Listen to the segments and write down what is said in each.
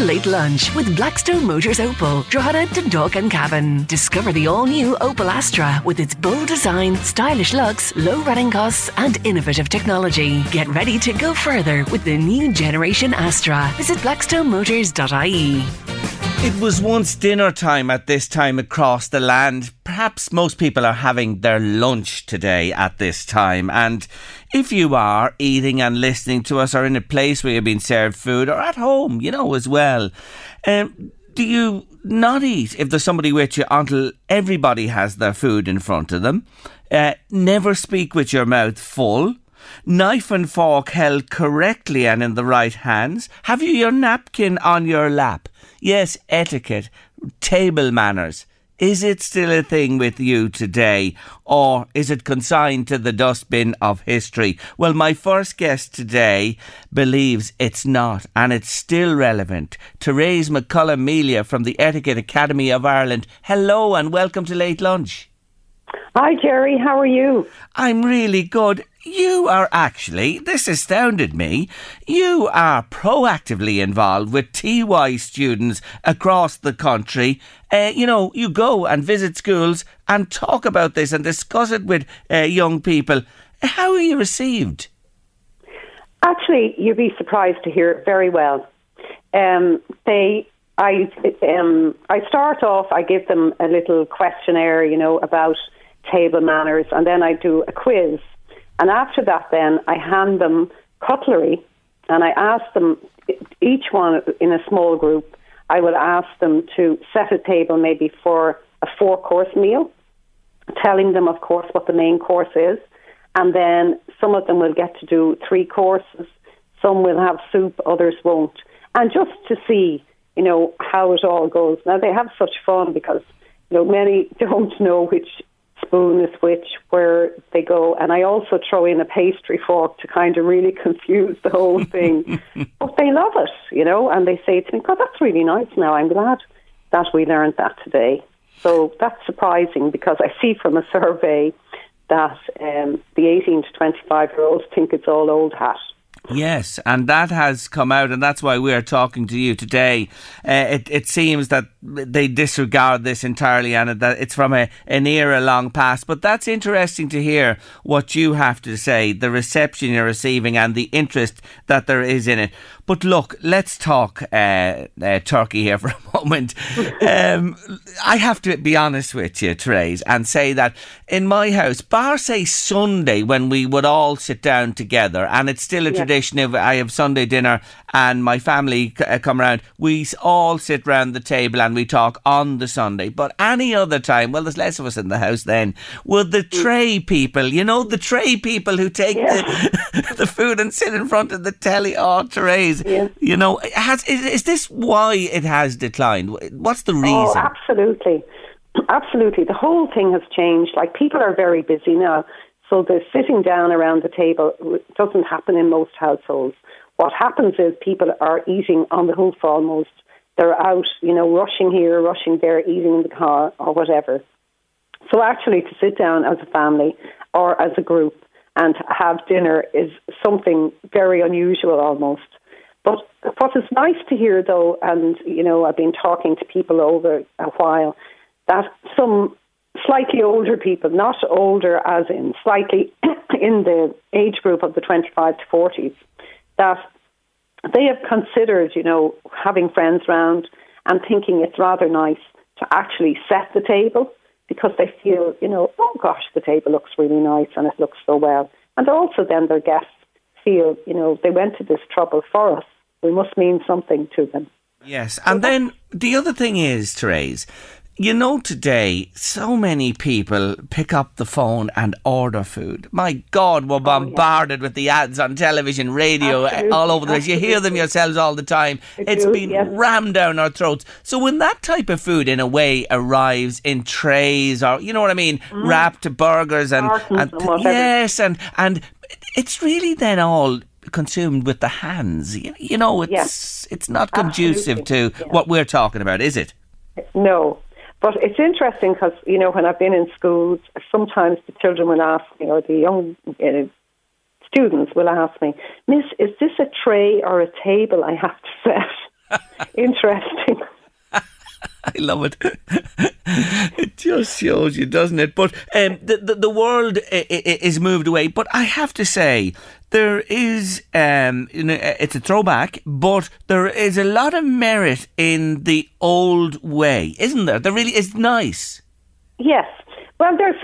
Late lunch with Blackstone Motors Opel. Drawn out to Dock and Cabin. Discover the all-new Opel Astra with its bold design, stylish looks, low running costs, and innovative technology. Get ready to go further with the new generation Astra. Visit blackstonemotors.ie. It was once dinner time at this time across the land. Perhaps most people are having their lunch today at this time, and if you are eating and listening to us, or in a place where you've been served food, or at home, you know as well, do you not eat if there's somebody with you until everybody has their food in front of them? Never speak with your mouth full. Knife and fork held correctly and in the right hands. Have you your napkin on your lap? Yes, etiquette, table manners. Is it still a thing with you today, or is it consigned to the dustbin of history? Well, my first guest today believes it's not, and it's still relevant. Therese McCullough-Melia from the Etiquette Academy of Ireland. Hello and welcome to Late Lunch. Hi, Jerry. How are you? I'm really good. You are actually, this astounded me, you are proactively involved with TY students across the country. You go and visit schools and talk about this and discuss it with young people. How are you received? Actually, you'd be surprised to hear it very well. I start off, I give them a little questionnaire, about table manners, and then I do a quiz. And after that, then I hand them cutlery, and I ask them, each one in a small group, I will ask them to set a table maybe for a 4-course meal, telling them, of course, what the main course is. And then some of them will get to do 3 courses. Some will have soup, others won't. And just to see, how it all goes. Now, they have such fun because, many don't know which spoon is which, where they go, and I also throw in a pastry fork to kind of really confuse the whole thing. But they love it, and they say to me, God, that's really nice now. I'm glad that we learned that today. So that's surprising because I see from a survey that the 18 to 25-year-olds think it's all old hat. Yes, and that has come out, and that's why we are talking to you today. It seems that they disregard this entirely, and that it's from an era long past. But that's interesting to hear what you have to say, the reception you're receiving and the interest that there is in it. But look, let's talk turkey here for a moment. I have to be honest with you, Therese, and say that in my house, bar say Sunday when we would all sit down together, and it's still a tradition of I have Sunday dinner and my family come round, we all sit round the table and we talk on the Sunday. But any other time, well, there's less of us in the house then, with the tray people, the tray people who take the food and sit in front of the telly, Therese, is this why it has declined? What's the reason? Oh, absolutely. Absolutely. The whole thing has changed. Like, people are very busy now. So the sitting down around the table doesn't happen in most households. What happens is people are eating on the hoof almost. They're out, rushing here, rushing there, eating in the car or whatever. So actually to sit down as a family or as a group and have dinner is something very unusual almost. But what is nice to hear though, and I've been talking to people over a while, that some slightly older people, not older as in slightly in the age group of the 25 to 40, that they have considered, you know, having friends round and thinking it's rather nice to actually set the table because they feel, you know, oh gosh, the table looks really nice and it looks so well. And also then their guests feel, you know, they went to this trouble for us. We must mean something to them. Yes. And then the other thing is, Therese, you know, today so many people pick up the phone and order food. My God, we're bombarded with the ads on television, radio, all over the place. You hear them yourselves all the time. It's been rammed down our throats. So when that type of food, in a way, arrives in trays or, you know what I mean, wrapped burgers and yes, and it's really then all consumed with the hands. You know, it's not conducive to what we're talking about, is it? No, but it's interesting because, you know, when I've been in schools, sometimes the children will ask me, or the young students will ask me, Miss, is this a tray or a table I have to set? Interesting. I love it. It just shows you, doesn't it? But the world is moved away. But I have to say, there is, you know, it's a throwback, but there is a lot of merit in the old way, isn't there? There really is nice. Yes. Well, there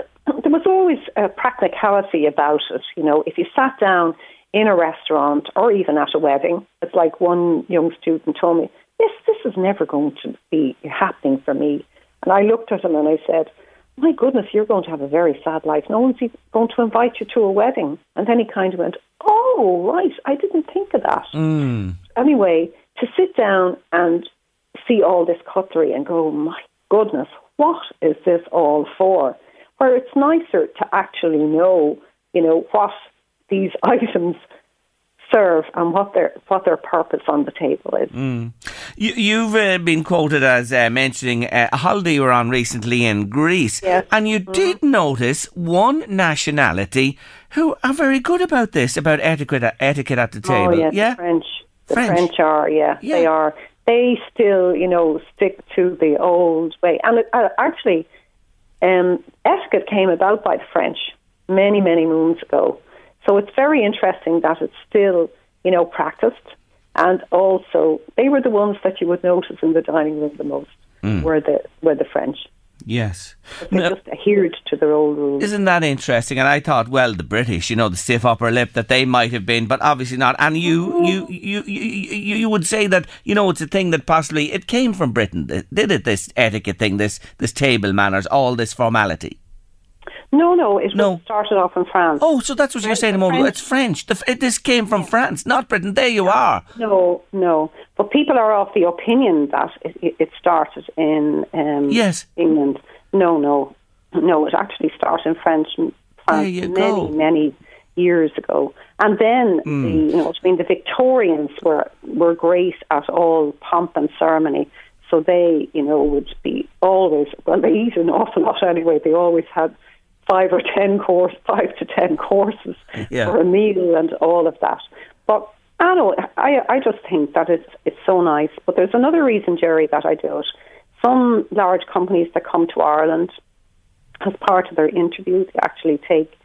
was always a practicality about it. You know, if you sat down in a restaurant or even at a wedding, it's like one young student told me, this is never going to be happening for me. And I looked at him and I said, my goodness, you're going to have a very sad life. No one's even going to invite you to a wedding. And then he kind of went, oh, right, I didn't think of that. Mm. Anyway, to sit down and see all this cutlery and go, my goodness, what is this all for? Where it's nicer to actually know, you know, what these items serve and what their purpose on the table is. Mm. You've been quoted as mentioning a holiday you were on recently in Greece, and you did notice one nationality who are very good about this, about etiquette at the table. Oh, the French. The French are, they are. They still, you know, stick to the old way. And it, actually, etiquette came about by the French many, many moons ago. So it's very interesting that it's still, you know, practiced. And also, they were the ones that you would notice in the dining room the most, were the French. Yes. But they just adhered to their old rules. Isn't that interesting? And I thought, well, the British, you know, the stiff upper lip that they might have been, but obviously not. And you would say that, you know, it's a thing that possibly, it came from Britain, did it, this etiquette thing, this table manners, all this formality? No, it started off in France. Oh, so that's what you were saying a moment ago. It's French. This came from France, not Britain. There you are. No. But people are of the opinion that it started in England. No, it actually started in France many years ago. And then, the Victorians were great at all pomp and ceremony. So they, you know, would be always, well, they eat an awful lot anyway. They always had 5 to 10 courses for a meal and all of that. But I just think that it's so nice. But there's another reason, Jerry, that I do it. Some large companies that come to Ireland, as part of their interview, they actually take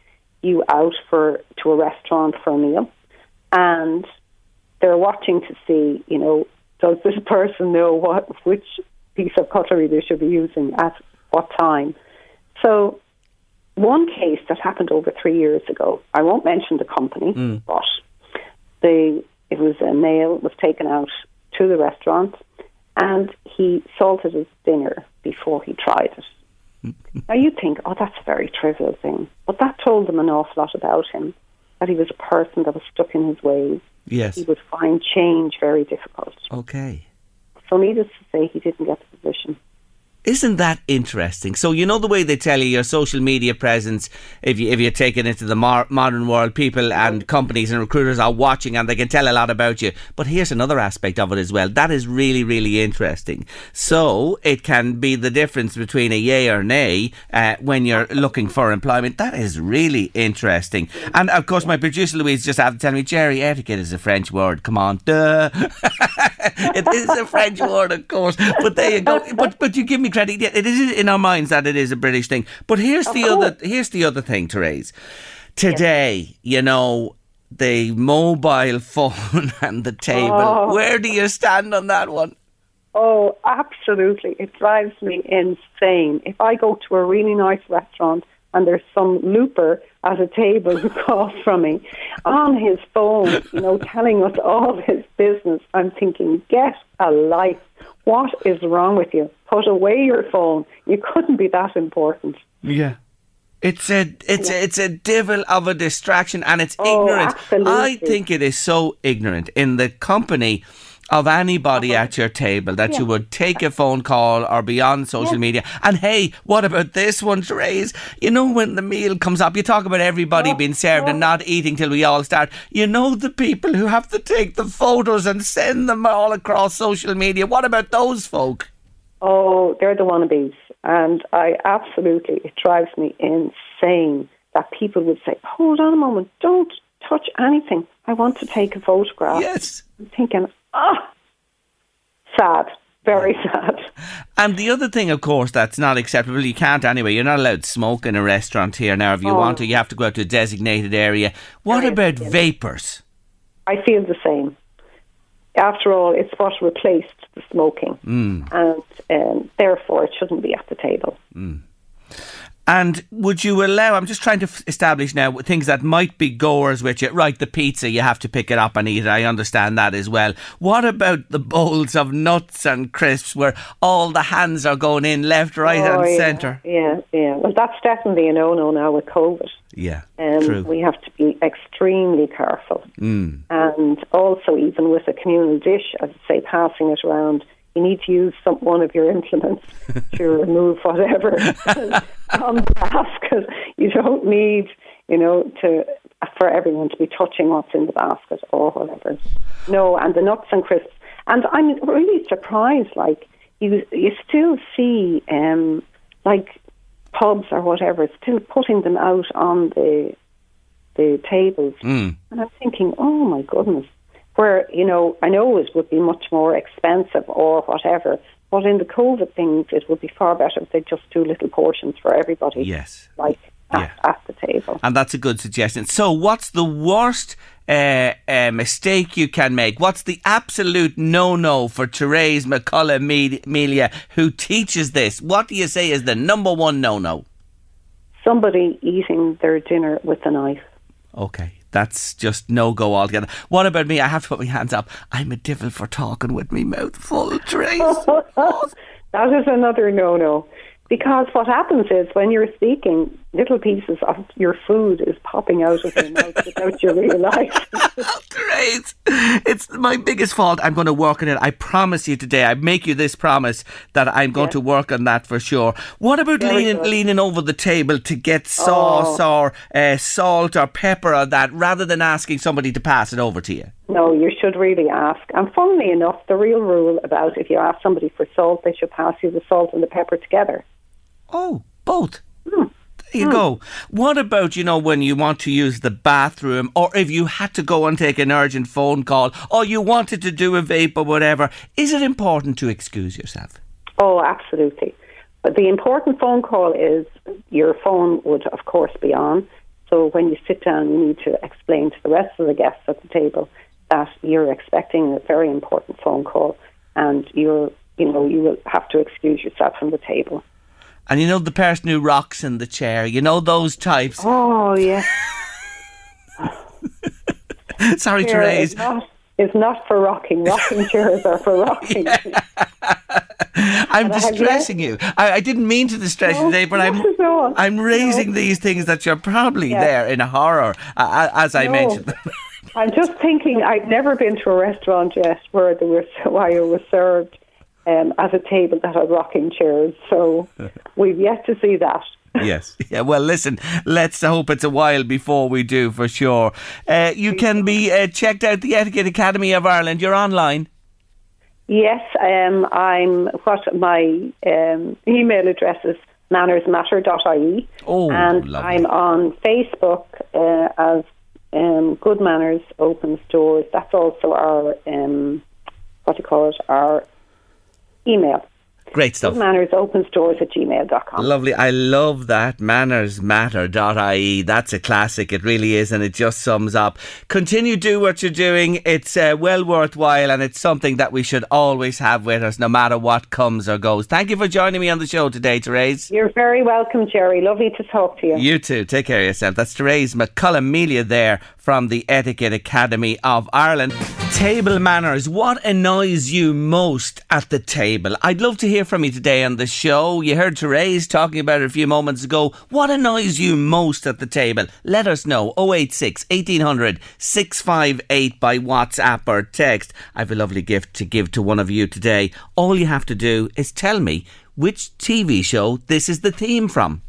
you out to a restaurant for a meal, and they're watching to see, you know, does this person know which piece of cutlery they should be using at what time? So one case that happened over 3 years ago, I won't mention the company, but it was a male was taken out to the restaurant and he salted his dinner before he tried it. Now you think, oh, that's a very trivial thing. But that told them an awful lot about him, that he was a person that was stuck in his ways. Yes. He would find change very difficult. Okay. So needless to say, he didn't get the position. Isn't that interesting? So you know the way they tell you your social media presence, if you're taken into the modern world, people and companies and recruiters are watching and they can tell a lot about you. But here's another aspect of it as well. That is really, really interesting. So it can be the difference between a yay or nay when you're looking for employment. That is really interesting. And of course, my producer Louise just had to tell me, Jerry, etiquette is a French word. Come on, duh. It is a French word, of course. But there you go. But you give me credit. Yeah, it is in our minds that it is a British thing. But here's the other thing, Therese. Today, you know, the mobile phone and the table. Oh. Where do you stand on that one? Oh, absolutely. It drives me insane. If I go to a really nice restaurant and there's some looper at a table across from me on his phone, you know, telling us all his business, I'm thinking, get a life. What is wrong with you? Put away your phone. You couldn't be that important. Yeah. It's a devil of a distraction, and it's ignorant. Absolutely. I think it is so ignorant in the company of anybody at your table that you would take a phone call or be on social media. And hey, what about this one, Therese? You know, when the meal comes up, you talk about everybody being served and not eating till we all start. You know, the people who have to take the photos and send them all across social media. What about those folk? Oh, they're the wannabes. And it drives me insane that people would say, hold on a moment, don't touch anything. I want to take a photograph. Yes. I'm thinking, sad. Very sad. And the other thing, of course, that's not acceptable. You can't anyway. You're not allowed to smoke in a restaurant here now. If you want to, you have to go out to a designated area. What about vapors? I feel the same. After all, it's what replaced the smoking. Mm. And therefore, it shouldn't be at the table. Mm. And would you allow, I'm just trying to establish now, things that might be goers with you. Right, the pizza, you have to pick it up and eat it. I understand that as well. What about the bowls of nuts and crisps where all the hands are going in left, right and centre? Yeah. Well, that's definitely a no-no now with COVID. Yeah, true. We have to be extremely careful. Mm. And also, even with a communal dish, as I say, passing it around, you need to use one of your implements to remove whatever from the basket. You don't need, you know, for everyone to be touching what's in the basket or whatever. No, and the nuts and crisps. And I'm really surprised, like, you still see, like, pubs or whatever, still putting them out on the tables. Mm. And I'm thinking, oh, my goodness. Where, you know, I know it would be much more expensive or whatever, but in the COVID things, it would be far better if they just do little portions for everybody. Yes. Like at the table. And that's a good suggestion. So what's the worst mistake you can make? What's the absolute no-no for Therese McCullough-Melia, who teaches this? What do you say is the number one no-no? Somebody eating their dinner with a knife. Okay. That's just no-go altogether. What about me? I have to put my hands up. I'm a devil for talking with my mouth full, Therese. That is another no-no. Because what happens is, when you're speaking, little pieces of your food is popping out of your mouth without you realise. Therese, it's my biggest fault. I'm going to work on it. I promise you today. I make you this promise that I'm going to work on that for sure. What about leaning over the table to get sauce or salt or pepper or that, rather than asking somebody to pass it over to you? No, you should really ask. And funnily enough, the real rule about if you ask somebody for salt, they should pass you the salt and the pepper together. Oh, both. Hmm. There you go. What about, you know, when you want to use the bathroom, or if you had to go and take an urgent phone call, or you wanted to do a vape or whatever, is it important to excuse yourself? Oh, absolutely. But the important phone call is your phone would, of course, be on. So when you sit down, you need to explain to the rest of the guests at the table that you're expecting a very important phone call, and you will have to excuse yourself from the table. And you know the person who rocks in the chair, you know those types. Oh, yeah. Sorry, Therese. It's not for rocking. Rocking chairs are for rocking. Yeah. I'm distressing you. I didn't mean to distress you today, but I'm raising these things that you're probably there in horror, as I mentioned them. I'm just thinking, I've never been to a restaurant yet where I was served at a table that had rocking chairs, so we've yet to see that. Yes. Yeah. Well, listen, let's hope it's a while before we do, for sure. You can be checked out the Etiquette Academy of Ireland. You're online. Yes, my email address is mannersmatter.ie. Oh, and lovely. I'm on Facebook as Good Manners Opens Doors. That's also our, our email. Great stuff. goodmannersopensdoors@gmail.com. Lovely. I love that. Mannersmatter.ie. That's a classic. It really is, and it just sums up. Continue do what you're doing. It's well worthwhile, and it's something that we should always have with us, no matter what comes or goes. Thank you for joining me on the show today, Therese. You're very welcome, Jerry. Lovely to talk to you. You too. Take care of yourself. That's Therese McCullough-Melia there from the Etiquette Academy of Ireland. Table manners. What annoys you most at the table? I'd love to hear from you today on the show. You heard Therese talking about it a few moments ago. What annoys you most at the table? Let us know. 086 1800 658 by WhatsApp or text. I have a lovely gift to give to one of you today. All you have to do is tell me which TV show this is the theme from.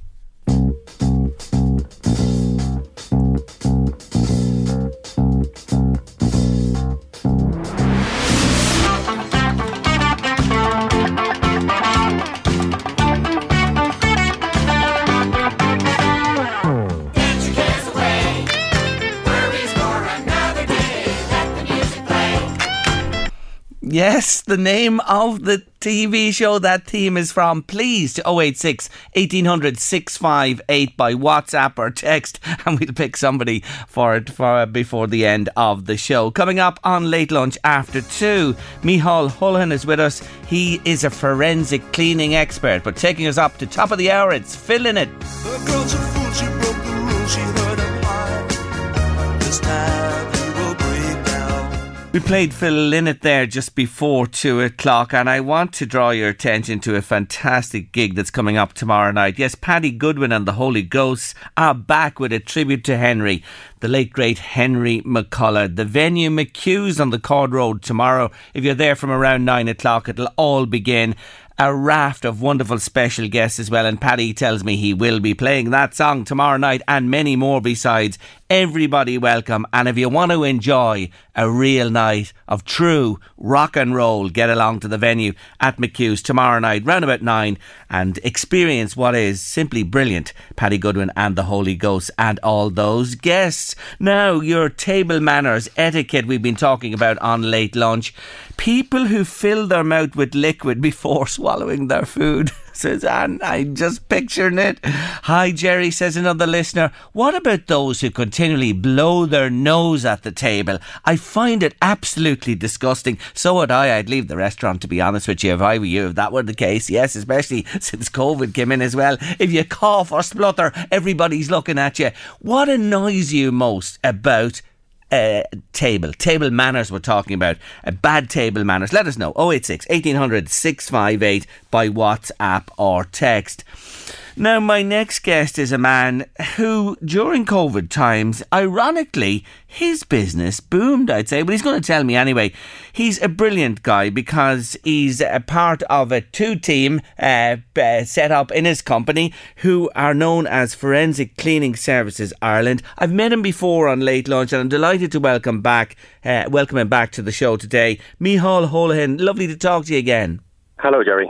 Yes, the name of the TV show that theme is from. Please to 086 1800 658 by WhatsApp or text, and we'll pick somebody for it for before the end of the show. Coming up on Late Lunch after 2, Micheál Holohan is with us. He is a forensic cleaning expert, but taking us up to top of the hour, it's Phil in It. The girl's a fool, she broke the rule, she heard a lie. This time we played Phil in It there just before 2 o'clock, and I want to draw your attention to a fantastic gig that's coming up tomorrow night. Yes, Paddy Goodwin and the Holy Ghosts are back with a tribute to Henry, the late great Henry McCullough. The venue, McHugh's on the Cord Road tomorrow. If you're there from around 9 o'clock, it'll all begin. A raft of wonderful special guests as well, and Paddy tells me he will be playing that song tomorrow night and many more besides. Everybody welcome, and if you want to enjoy a real night of true rock and roll, get along to the venue at McHugh's tomorrow night round about 9 and experience what is simply brilliant Paddy Goodwin and the Holy Ghost and all those guests. Now, your table manners, etiquette we've been talking about on Late Lunch. People who fill their mouth with liquid before swallowing their food. Suzanne, I'm just picturing it. Hi, Jerry, says another listener. What about those who continually blow their nose at the table? I find it absolutely disgusting. So would I. I'd leave the restaurant, to be honest with you, if I were you, if that were the case. Yes, especially since COVID came in as well. If you cough or splutter, everybody's looking at you. What annoys you most about table manners we're talking about, bad table manners? Let us know. 086 1800 658 by WhatsApp or text. Now, my next guest is a man who, during COVID times, ironically, his business boomed, I'd say, but he's going to tell me anyway. He's a brilliant guy because he's a part of a two-team set up in his company who are known as Forensic Cleaning Services Ireland. I've met him before on Late Lunch, and I'm delighted to welcome him back to the show today. Micheál Holohan, lovely to talk to you again. Hello, Jerry.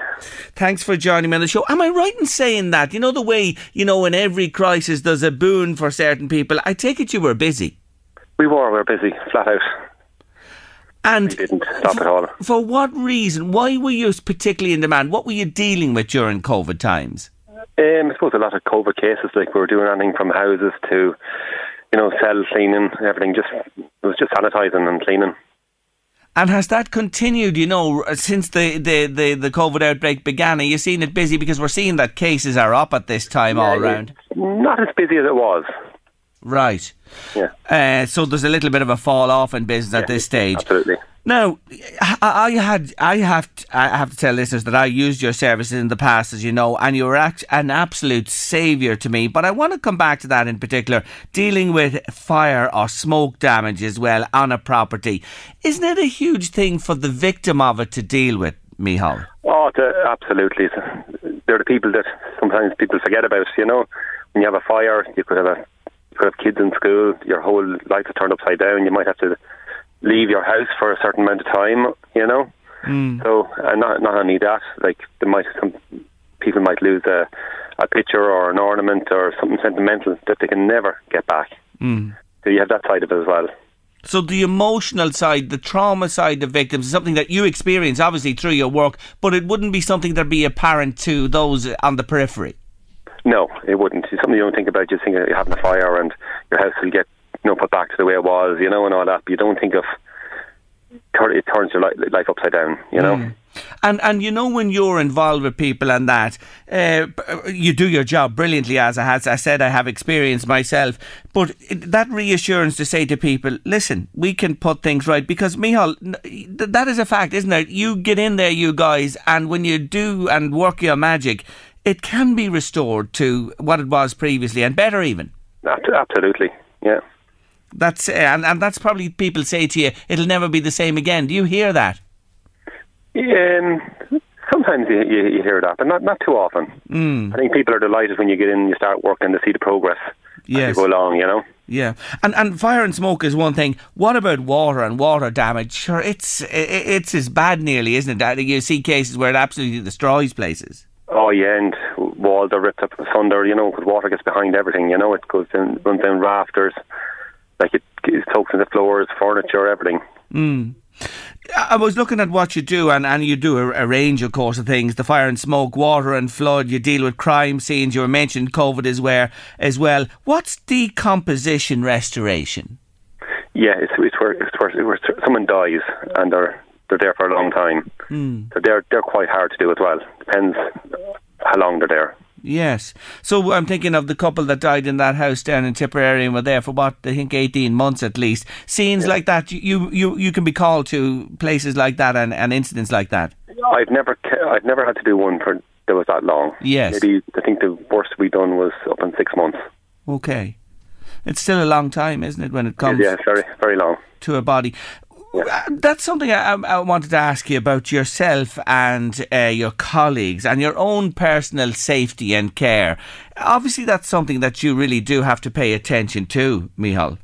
Thanks for joining me on the show. Am I right in saying that? You know the way, you know, in every crisis there's a boon for certain people. I take it you were busy. We were busy, flat out. And we didn't stop at all. For what reason? Why were you particularly in demand? What were you dealing with during COVID times? I suppose a lot of COVID cases, like we were doing anything from houses to, you know, cell cleaning, everything. It was just sanitising and cleaning. And has that continued, you know, since the COVID outbreak began? Are you seeing it busy? Because we're seeing that cases are up at this time all round. Not as busy as it was. Right. Yeah. So there's a little bit of a fall off in business at this stage. Absolutely. Now, I have to tell listeners that I used your services in the past, as you know, and you were an absolute saviour to me. But I want to come back to that in particular, dealing with fire or smoke damage as well on a property. Isn't it a huge thing for the victim of it to deal with, Micheál? Oh, absolutely. They're the people that sometimes people forget about. You know, when you have a fire, you could have kids in school. Your whole life is turned upside down. You might have to leave your house for a certain amount of time, you know. So, and not only that, like some people might lose a picture or an ornament or something sentimental that they can never get back. So you have that side of it as well. So the emotional side, the trauma side of victims is something that you experience obviously through your work, but it wouldn't be something that'd be apparent to those on the periphery. No, it wouldn't. It's something you don't think about. Just thinking that you're having a fire and your house will get, you know, put back to the way it was, you know, and all that. But you don't think of it turns your life upside down, you know. Mm. And you know, when you're involved with people and that, you do your job brilliantly, as I said, I have experienced myself. But that reassurance to say to people, listen, we can put things right, because Micheál, that is a fact, isn't it? You get in there, you guys, and when you do and work your magic, it can be restored to what it was previously and better even. Absolutely, yeah. That's and that's probably, people say to you, it'll never be the same again. Do you hear that? Yeah, sometimes you hear that, but not too often. Mm. I think people are delighted when you get in and you start working to see the progress as you go along, you know. Yeah, and fire and smoke is one thing. What about water and water damage? Sure, it's as bad nearly, isn't it? You see cases where it absolutely destroys places. Oh yeah, and walls are ripped up asunder, you know, because water gets behind everything, you know. It goes in, runs down rafters, like it soaks in the floors, furniture, everything. Mm. I was looking at what you do, and you do a range, of course, of things. The fire and smoke, water and flood. You deal with crime scenes. You were mentioned COVID as well. What's decomposition restoration? Yeah, it's where someone dies and they're there for a long time. Mm. So they're quite hard to do as well. Depends how long they're there. Yes. So I'm thinking of the couple that died in that house down in Tipperary and were there for what, I think 18 months at least. Scenes like that, you can be called to places like that and incidents like that. I've never had to do one for that was that long. Yes. Maybe, I think the worst we done was up in 6 months. Okay. It's still a long time, isn't it, when it comes yeah, very, very long. To a body. That's something I wanted to ask you about yourself and your colleagues and your own personal safety and care. Obviously, that's something that you really do have to pay attention to, Micheál.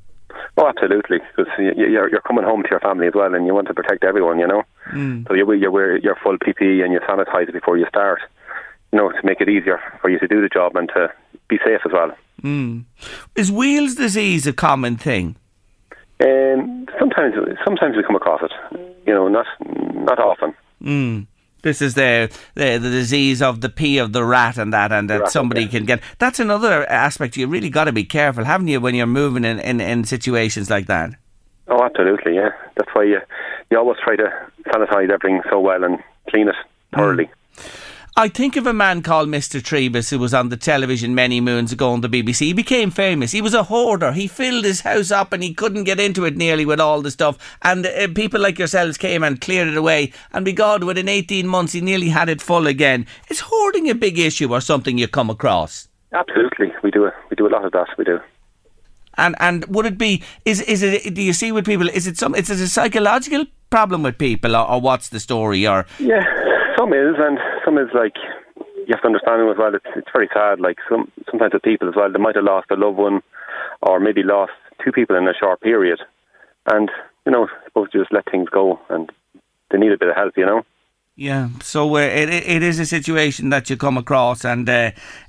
Oh, absolutely, because you're coming home to your family as well, and you want to protect everyone, you know. Mm. So you wear your full PPE and you sanitise before you start, you know, to make it easier for you to do the job and to be safe as well. Mm. Is Wheels disease a common thing? Sometimes we come across it, you know, not often. Mm. This is the disease of the pee of the rat and that somebody can get. That's another aspect. You really got to be careful, haven't you, when you're moving in situations like that? Oh, absolutely, yeah. That's why you always try to sanitise everything so well and clean it thoroughly. Mm. I think of a man called Mr. Trevis who was on the television many moons ago on the BBC. He became famous. He was a hoarder. He filled his house up and he couldn't get into it nearly with all the stuff. And people like yourselves came and cleared it away. And by God, within 18 months, he nearly had it full again. Is hoarding a big issue or something you come across? Absolutely. We do a lot of that. We do. And would it be, is it, do you see with people, is it a psychological problem with people or what's the story? Or yeah. Some is like, you have to understand them as well, it's very sad, like sometimes with people as well, they might have lost a loved one or maybe lost two people in a short period, and you know, supposed to just let things go and they need a bit of help, you know. Yeah, so it is a situation that you come across and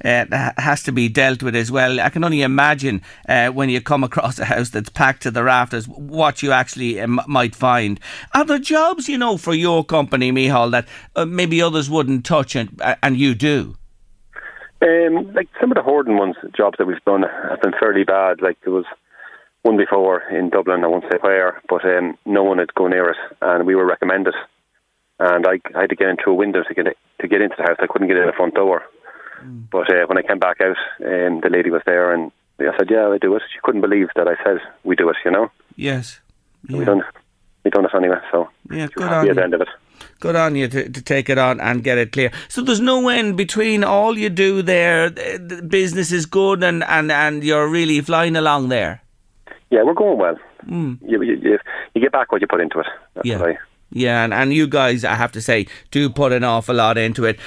has to be dealt with as well. I can only imagine when you come across a house that's packed to the rafters what you actually might find. Are there jobs, you know, for your company, Micheál, that maybe others wouldn't touch and you do? Like some of the hoarding jobs that we've done have been fairly bad. Like there was one before in Dublin, I won't say where, but no one had gone near it and we were recommended. And I had to get in through a window to get into the house. I couldn't get in the front door. Mm. But when I came back out, the lady was there, and I said, "Yeah, I do it." She couldn't believe that I said we do it. You know. Yes. Yeah. We done it anyway. So yeah, she was happy at the end of it. Good on you to take it on and get it clear. So there's no end between all you do there. The business is good, and you're really flying along there. Yeah, we're going well. Mm. You get back what you put into it. That's right. Yeah, and you guys, I have to say, do put an awful lot into it.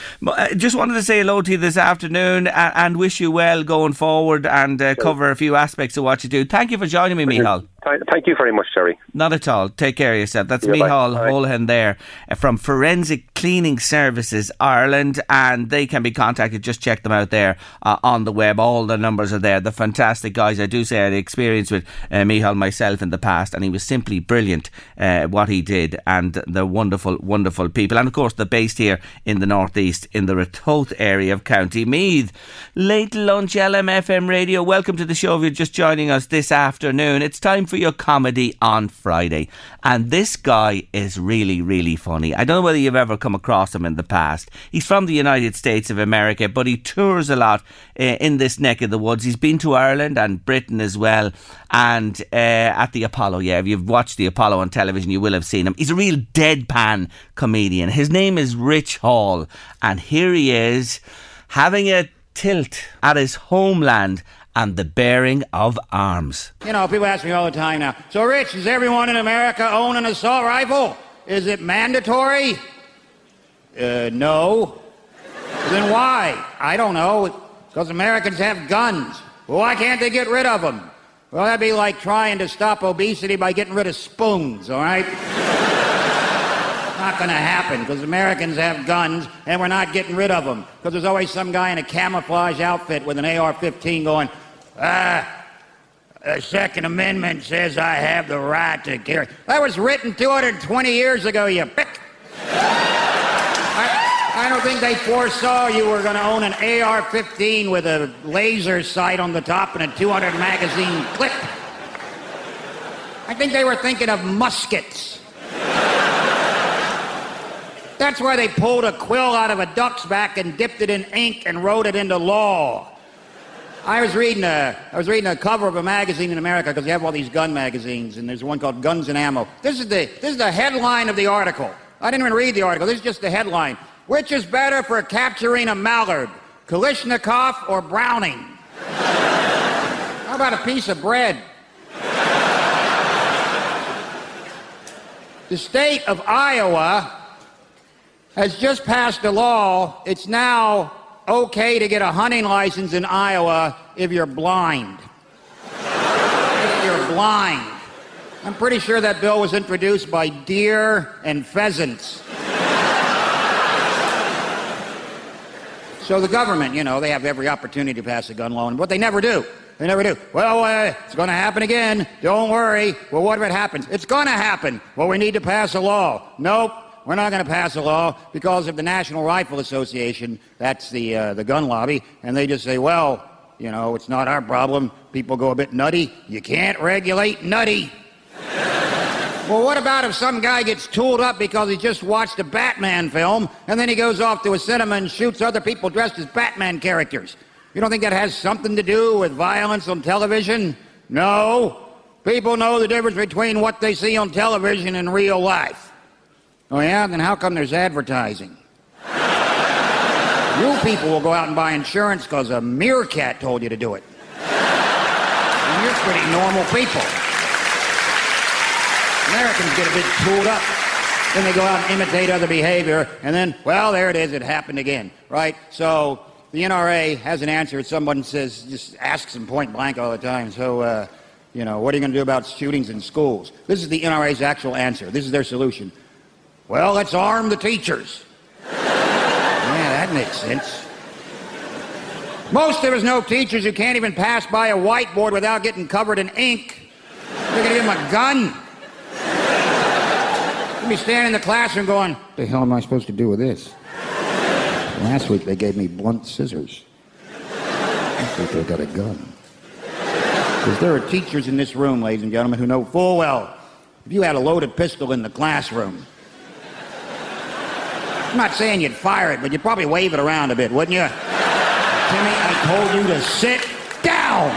Just wanted to say hello to you this afternoon and wish you well going forward and cover a few aspects of what you do. Thank you for joining me, Micheál. Thank you very much, Jerry. Not at all. Take care of yourself. That's Micheál Holohan there from Forensic Cleaning Services Ireland, and they can be contacted. Just check them out there on the web. All the numbers are there. The fantastic guys. I do say I had experience with Micheál myself in the past, and he was simply brilliant what he did, and they're wonderful, wonderful people. And of course, they're based here in the northeast, in the Ratoath area of County Meath. Late Lunch LMFM Radio. Welcome to the show if you're just joining us this afternoon. It's time for your comedy on Friday, and this guy is really, really funny. I don't know whether you've ever come across him in the past. He's from the United States of America, but he tours a lot in this neck of the woods. He's been to Ireland and Britain as well, and at the Apollo. Yeah, if you've watched the Apollo on television, you will have seen him. He's a real deadpan comedian. His name is Rich Hall, and here he is having a tilt at his homeland and the bearing of arms. You know, people ask me all the time now, so Rich, does everyone in America own an assault rifle? Is it mandatory? No. Then why? I don't know. Because Americans have guns. Well, why can't they get rid of them? Well, that'd be like trying to stop obesity by getting rid of spoons, all right? Not going to happen, because Americans have guns and we're not getting rid of them, because there's always some guy in a camouflage outfit with an AR-15 going, the Second Amendment says I have the right to carry. That was written 220 years ago, you prick. I don't think they foresaw you were going to own an AR-15 with a laser sight on the top and a 200 magazine clip. I think they were thinking of muskets. That's why they pulled a quill out of a duck's back and dipped it in ink and wrote it into law. I was reading a cover of a magazine in America, because they have all these gun magazines, and there's one called Guns and Ammo. This is the headline of the article. I didn't even read the article. This is just the headline. Which is better for capturing a mallard, Kalashnikov or Browning? How about a piece of bread? The state of Iowa has just passed a law. It's now okay to get a hunting license in Iowa if you're blind. If you're blind. I'm pretty sure that bill was introduced by deer and pheasants. So the government, you know, they have every opportunity to pass a gun law, but they never do. They never do. Well, it's going to happen again. Don't worry. Well, what if it happens? It's going to happen. Well, we need to pass a law. Nope. We're not going to pass a law, because of the National Rifle Association, that's the gun lobby, and they just say, well, you know, it's not our problem. People go a bit nutty. You can't regulate nutty. Well, what about if some guy gets tooled up because he just watched a Batman film, and then he goes off to a cinema and shoots other people dressed as Batman characters? You don't think that has something to do with violence on television? No. People know the difference between what they see on television and real life. Oh, yeah? Then how come there's advertising? You people will go out and buy insurance because a meerkat told you to do it. And you're pretty normal people. Americans get a bit tooled up. Then they go out and imitate other behavior. And then, well, there it is. It happened again, right? So the NRA has an answer. Someone says, just asks them point blank all the time. So, you know, what are you going to do about shootings in schools? This is the NRA's actual answer. This is their solution. Well, let's arm the teachers. Yeah, that makes sense. Most of us know teachers who can't even pass by a whiteboard without getting covered in ink. They're gonna give them a gun. They'll be standing in the classroom going, what the hell am I supposed to do with this? Last week they gave me blunt scissors. I think they got a gun. Because there are teachers in this room, ladies and gentlemen, who know full well if you had a loaded pistol in the classroom, I'm not saying you'd fire it, but you'd probably wave it around a bit, wouldn't you? Timmy, I told you to sit down.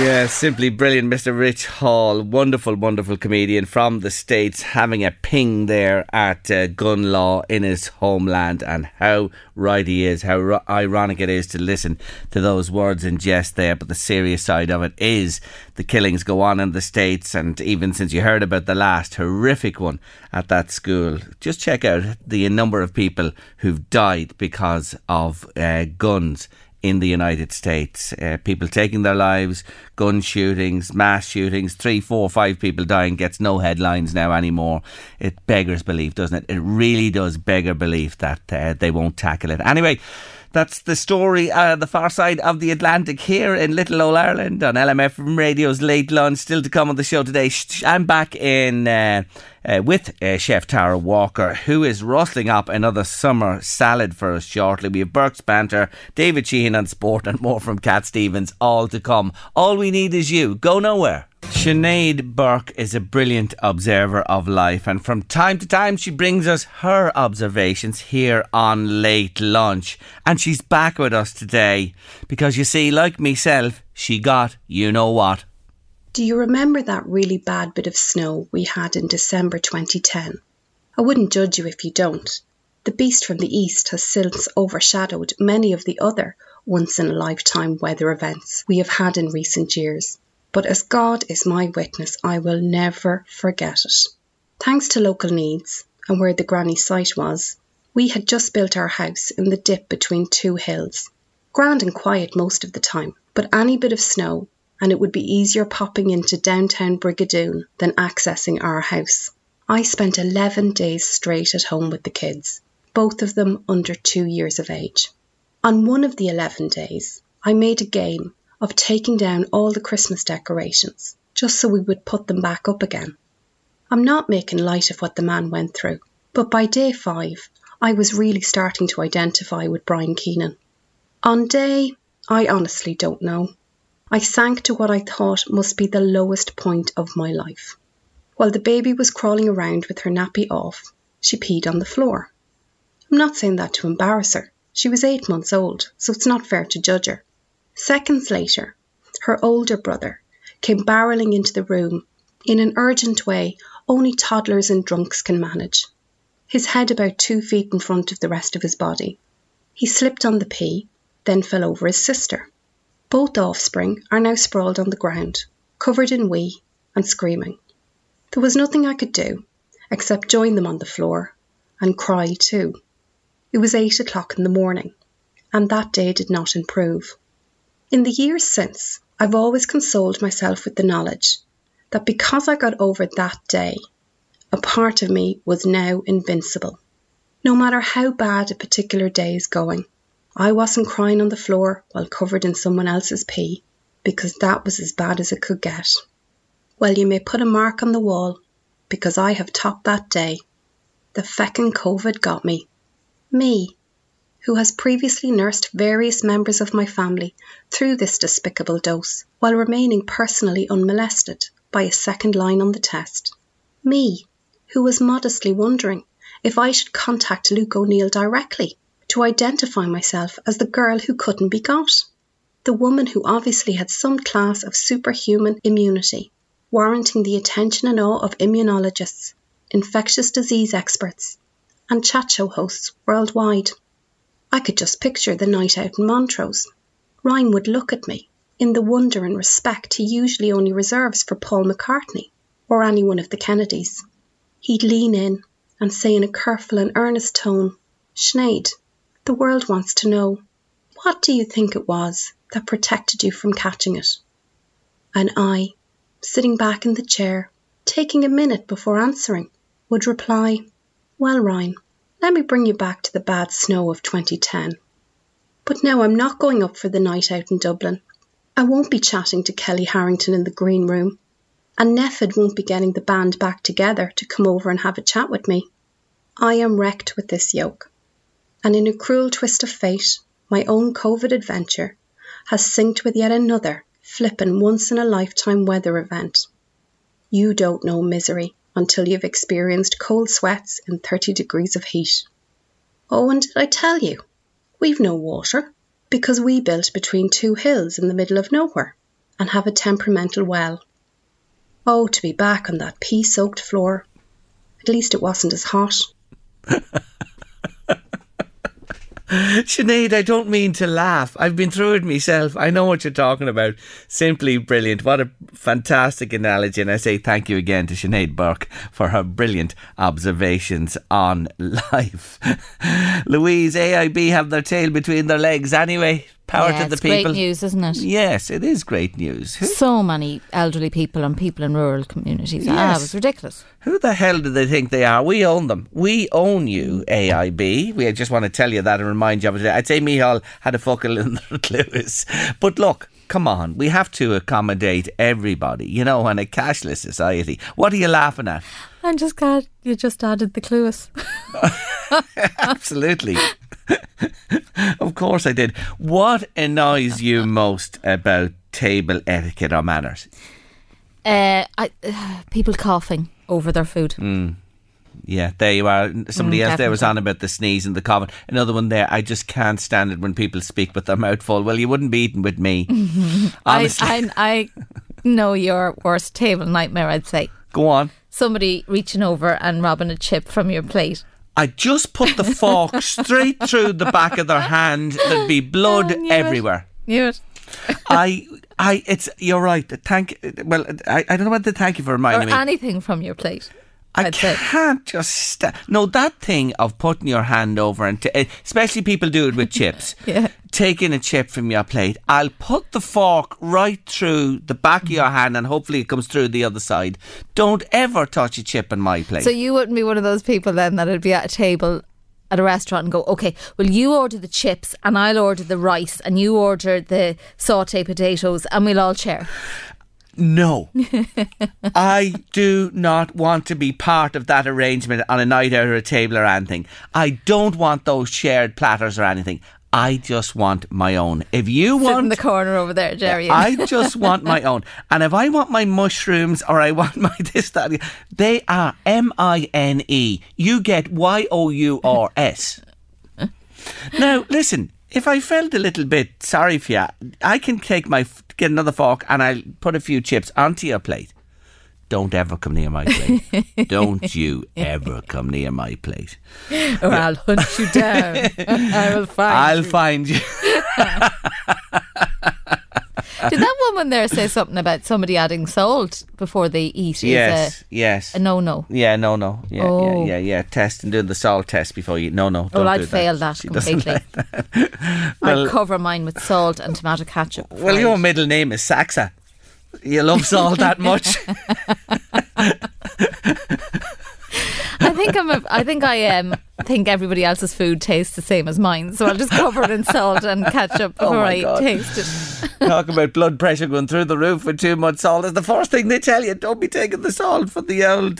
Yeah, simply brilliant, Mr. Rich Hall. Wonderful, wonderful comedian from the States, having a ping there at gun law in his homeland, and how right he is, how ironic it is to listen to those words in jest there, but the serious side of it is the killings go on in the States, and even since you heard about the last horrific one at that school, just check out the number of people who've died because of guns in the United States. People taking their lives, gun shootings, mass shootings, 3, 4, 5 people dying gets no headlines now anymore. It beggars belief, doesn't it? It really does beggar belief that they won't tackle it. Anyway, that's the story, the far side of the Atlantic here in Little Old Ireland on LMFM Radio's Late Lunch. Still to come on the show today, I'm back in with Chef Tara Walker, who is rustling up another summer salad for us shortly. We have Burke's Banter, David Sheehan on Sport and more from Cat Stevens, all to come. All we need is you. Go nowhere. Sinead Burke is a brilliant observer of life, and from time to time she brings us her observations here on Late Lunch. And she's back with us today because, you see, like myself, she got you-know-what. Do you remember that really bad bit of snow we had in December 2010? I wouldn't judge you if you don't. The beast from the east has since overshadowed many of the other once-in-a-lifetime weather events we have had in recent years. But as God is my witness, I will never forget it. Thanks to local needs and where the granny site was, we had just built our house in the dip between two hills. Grand and quiet most of the time, but any bit of snow and it would be easier popping into downtown Brigadoon than accessing our house. I spent 11 days straight at home with the kids, both of them under 2 years of age. On one of the 11 days, I made a game of taking down all the Christmas decorations, just so we would put them back up again. I'm not making light of what the man went through, but by day 5, I was really starting to identify with Brian Keenan. On day, I honestly don't know, I sank to what I thought must be the lowest point of my life. While the baby was crawling around with her nappy off, she peed on the floor. I'm not saying that to embarrass her. She was 8 months old, so it's not fair to judge her. Seconds later, her older brother came barreling into the room in an urgent way only toddlers and drunks can manage, his head about 2 feet in front of the rest of his body. He slipped on the pee, then fell over his sister. Both offspring are now sprawled on the ground, covered in wee and screaming. There was nothing I could do except join them on the floor and cry too. It was 8 o'clock in the morning, and that day did not improve. In the years since, I've always consoled myself with the knowledge that because I got over that day, a part of me was now invincible. No matter how bad a particular day is going, I wasn't crying on the floor while covered in someone else's pee, because that was as bad as it could get. Well, you may put a mark on the wall, because I have topped that day. The feckin' COVID got me. Me, who has previously nursed various members of my family through this despicable dose while remaining personally unmolested by a second line on the test. Me, who was modestly wondering if I should contact Luke O'Neill directly to identify myself as the girl who couldn't be got. The woman who obviously had some class of superhuman immunity, warranting the attention and awe of immunologists, infectious disease experts, and chat show hosts worldwide. I could just picture the night out in Montrose. Ryan would look at me in the wonder and respect he usually only reserves for Paul McCartney or any one of the Kennedys. He'd lean in and say in a careful and earnest tone, "Sinead, the world wants to know, what do you think it was that protected you from catching it?" And I, sitting back in the chair, taking a minute before answering, would reply, "Well, Ryan, let me bring you back to the bad snow of 2010. But now I'm not going up for the night out in Dublin. I won't be chatting to Kelly Harrington in the green room. And Neffed won't be getting the band back together to come over and have a chat with me. I am wrecked with this yoke." And in a cruel twist of fate, my own COVID adventure has synced with yet another flippin' once-in-a-lifetime weather event. You don't know misery until you've experienced cold sweats and 30 degrees of heat. Oh, and did I tell you? We've no water, because we built between two hills in the middle of nowhere, and have a temperamental well. Oh, to be back on that pea-soaked floor. At least it wasn't as hot. Sinead, I don't mean to laugh. I've been through it myself. I know what you're talking about. Simply brilliant. What a fantastic analogy. And I say thank you again to Sinead Burke for her brilliant observations on life. Louise, AIB have their tail between their legs anyway. Power to the people. It's great news, isn't it? Yes, it is great news. So many elderly people and people in rural communities. Yes. Ah, it was ridiculous. Who the hell do they think they are? We own them. We own you, AIB. We just want to tell you that and remind you of it. I'd say Micheál had a fuckle in the Lewis. But look, come on, we have to accommodate everybody, you know, in a cashless society. What are you laughing at? I'm just glad you just added the Clueless. Absolutely. Of course I did. What annoys you most about table etiquette or manners? People coughing over their food. Mm. Yeah, there you are. Somebody else definitely. There was on about the sneeze and the cough. Another one there. I just can't stand it when people speak with their mouth full. Well, you wouldn't be eating with me. Honestly. I know your worst table nightmare, I'd say. Go on. Somebody reaching over and robbing a chip from your plate. I just put the fork straight through the back of their hand. There'd be blood everywhere. Knew it. You're right. I don't know what to thank you for reminding me. Or anything from your plate. That thing of putting your hand over and especially people do it with chips. Yeah. Taking a chip from your plate, I'll put the fork right through the back of your hand and hopefully it comes through the other side. Don't ever touch a chip on my plate. So you wouldn't be one of those people then that would be at a table at a restaurant and go, okay, well you order the chips and I'll order the rice and you order the sauté potatoes and we'll all share. No, I do not want to be part of that arrangement on a night out or a table or anything. I don't want those shared platters or anything. I just want my own. If you want... Sit in the corner over there, Jerry. I just want my own. And if I want my mushrooms or I want my this, that, they are M-I-N-E. You get Y-O-U-R-S. Now, listen, if I felt a little bit sorry for you, I can take get another fork and I'll put a few chips onto your plate. Don't ever come near my plate. Don't you ever come near my plate. Or I'll hunt you down. I'll find you. Did that woman there say something about somebody adding salt before they eat? Yes. A no-no. Yeah, no-no. Yeah. Test and doing the salt test before you... No, don't I'd do fail that completely. Like that. I'd cover mine with salt and tomato ketchup. Well, your middle name is Saxa. You love salt that much. I think everybody else's food tastes the same as mine, so I'll just cover it in salt and ketchup before I taste it. Talk about blood pressure going through the roof with too much salt. It's the first thing they tell you. Don't be taking the salt for the old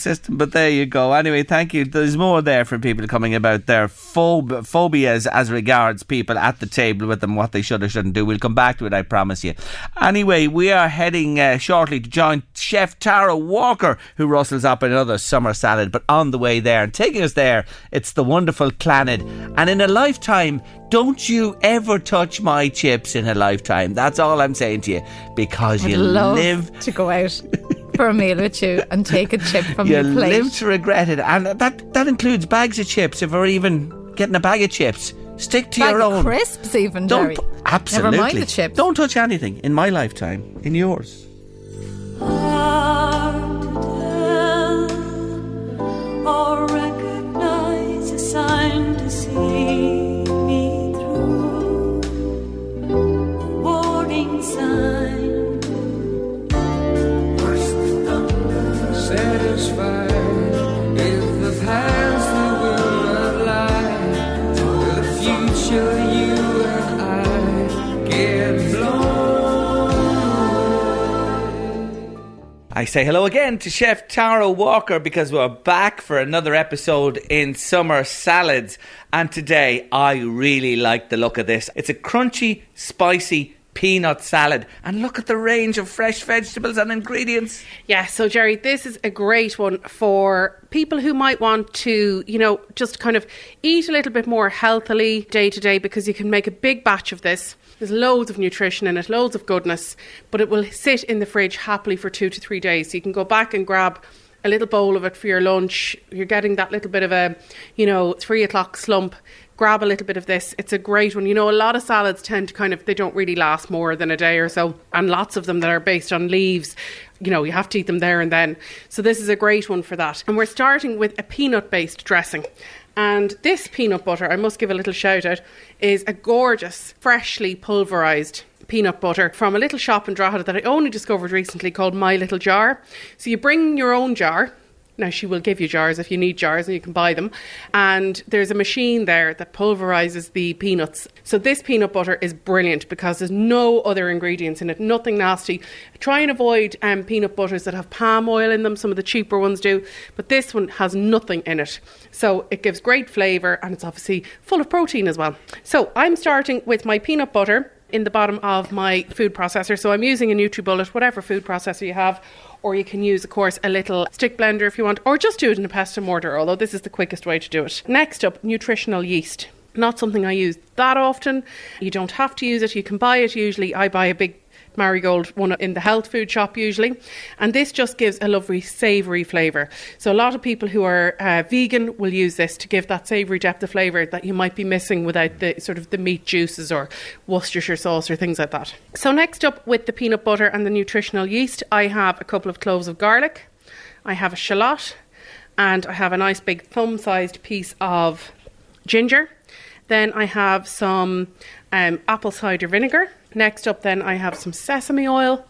system. But there you go. Anyway, thank you. There's more there for people coming about their phobias as regards people at the table with them, what they should or shouldn't do. We'll come back to it, I promise you. Anyway, we are heading shortly to join Chef Tara Walker, who rustles up another summer salad. But on the way there and taking us there, it's the wonderful Clannad. And in a lifetime, don't you ever touch my chips in a lifetime. That's all I'm saying to you. Because I'd love to go out for a meal with you and take a chip from your plate. You live to regret it. And that includes bags of chips. If we're even getting a bag of chips, stick to your own. Crisps even, Jerry. Absolutely. Never mind the chips. Don't touch anything in my lifetime. In yours. Or recognize a sign to see me through the warning sign. Burst the thunder, satisfied if the past that will not lie. For the future, you and I get blown. I say hello again to Chef Tara Walker because we're back for another episode in Summer Salads. And today I really like the look of this. It's a crunchy, spicy peanut salad, and look at the range of fresh vegetables and ingredients. Yeah, so Jerry, this is a great one for people who might want to, you know, just kind of eat a little bit more healthily day to day, because you can make a big batch of this. There's loads of nutrition in it, loads of goodness, but it will sit in the fridge happily for 2 to 3 days. So you can go back and grab a little bowl of it for your lunch. You're getting that little bit of a, you know, 3 o'clock slump. grab a little bit of this. It's a great one. You know, a lot of salads tend to kind of, they don't really last more than a day or so, and lots of them that are based on leaves, you know, you have to eat them there and then. So this is a great one for that. And we're starting with a peanut-based dressing. And this peanut butter, I must give a little shout out, is a gorgeous, freshly pulverised peanut butter from a little shop in Drogheda that I only discovered recently called My Little Jar. So you bring your own jar. Now, she will give you jars if you need jars, and you can buy them. And there's a machine there that pulverises the peanuts. So this peanut butter is brilliant because there's no other ingredients in it, nothing nasty. Try and avoid peanut butters that have palm oil in them. Some of the cheaper ones do. But this one has nothing in it. So it gives great flavour, and it's obviously full of protein as well. So I'm starting with my peanut butter in the bottom of my food processor. So I'm using a NutriBullet, whatever food processor you have, or you can use, of course, a little stick blender if you want, or just do it in a pasta mortar, although this is the quickest way to do it. Next up, nutritional yeast. Not something I use that often. You don't have to use it. You can buy it usually. I buy a big marigold one in the health food shop usually, and this just gives a lovely savoury flavour. So a lot of people who are vegan will use this to give that savoury depth of flavour that you might be missing without the sort of the meat juices or Worcestershire sauce or things like that. So next up, with the peanut butter and the nutritional yeast, I have a couple of cloves of garlic, I have a shallot, and I have a nice big thumb-sized piece of ginger. Then I have some apple cider vinegar. Next up then I have some sesame oil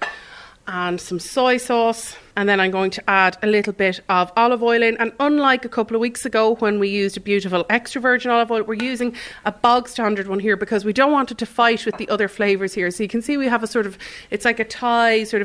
and some soy sauce, and then I'm going to add a little bit of olive oil in. And unlike a couple of weeks ago when we used a beautiful extra virgin olive oil, we're using a bog standard one here because we don't want it to fight with the other flavours here. So you can see we have a sort of, it's like a Thai sort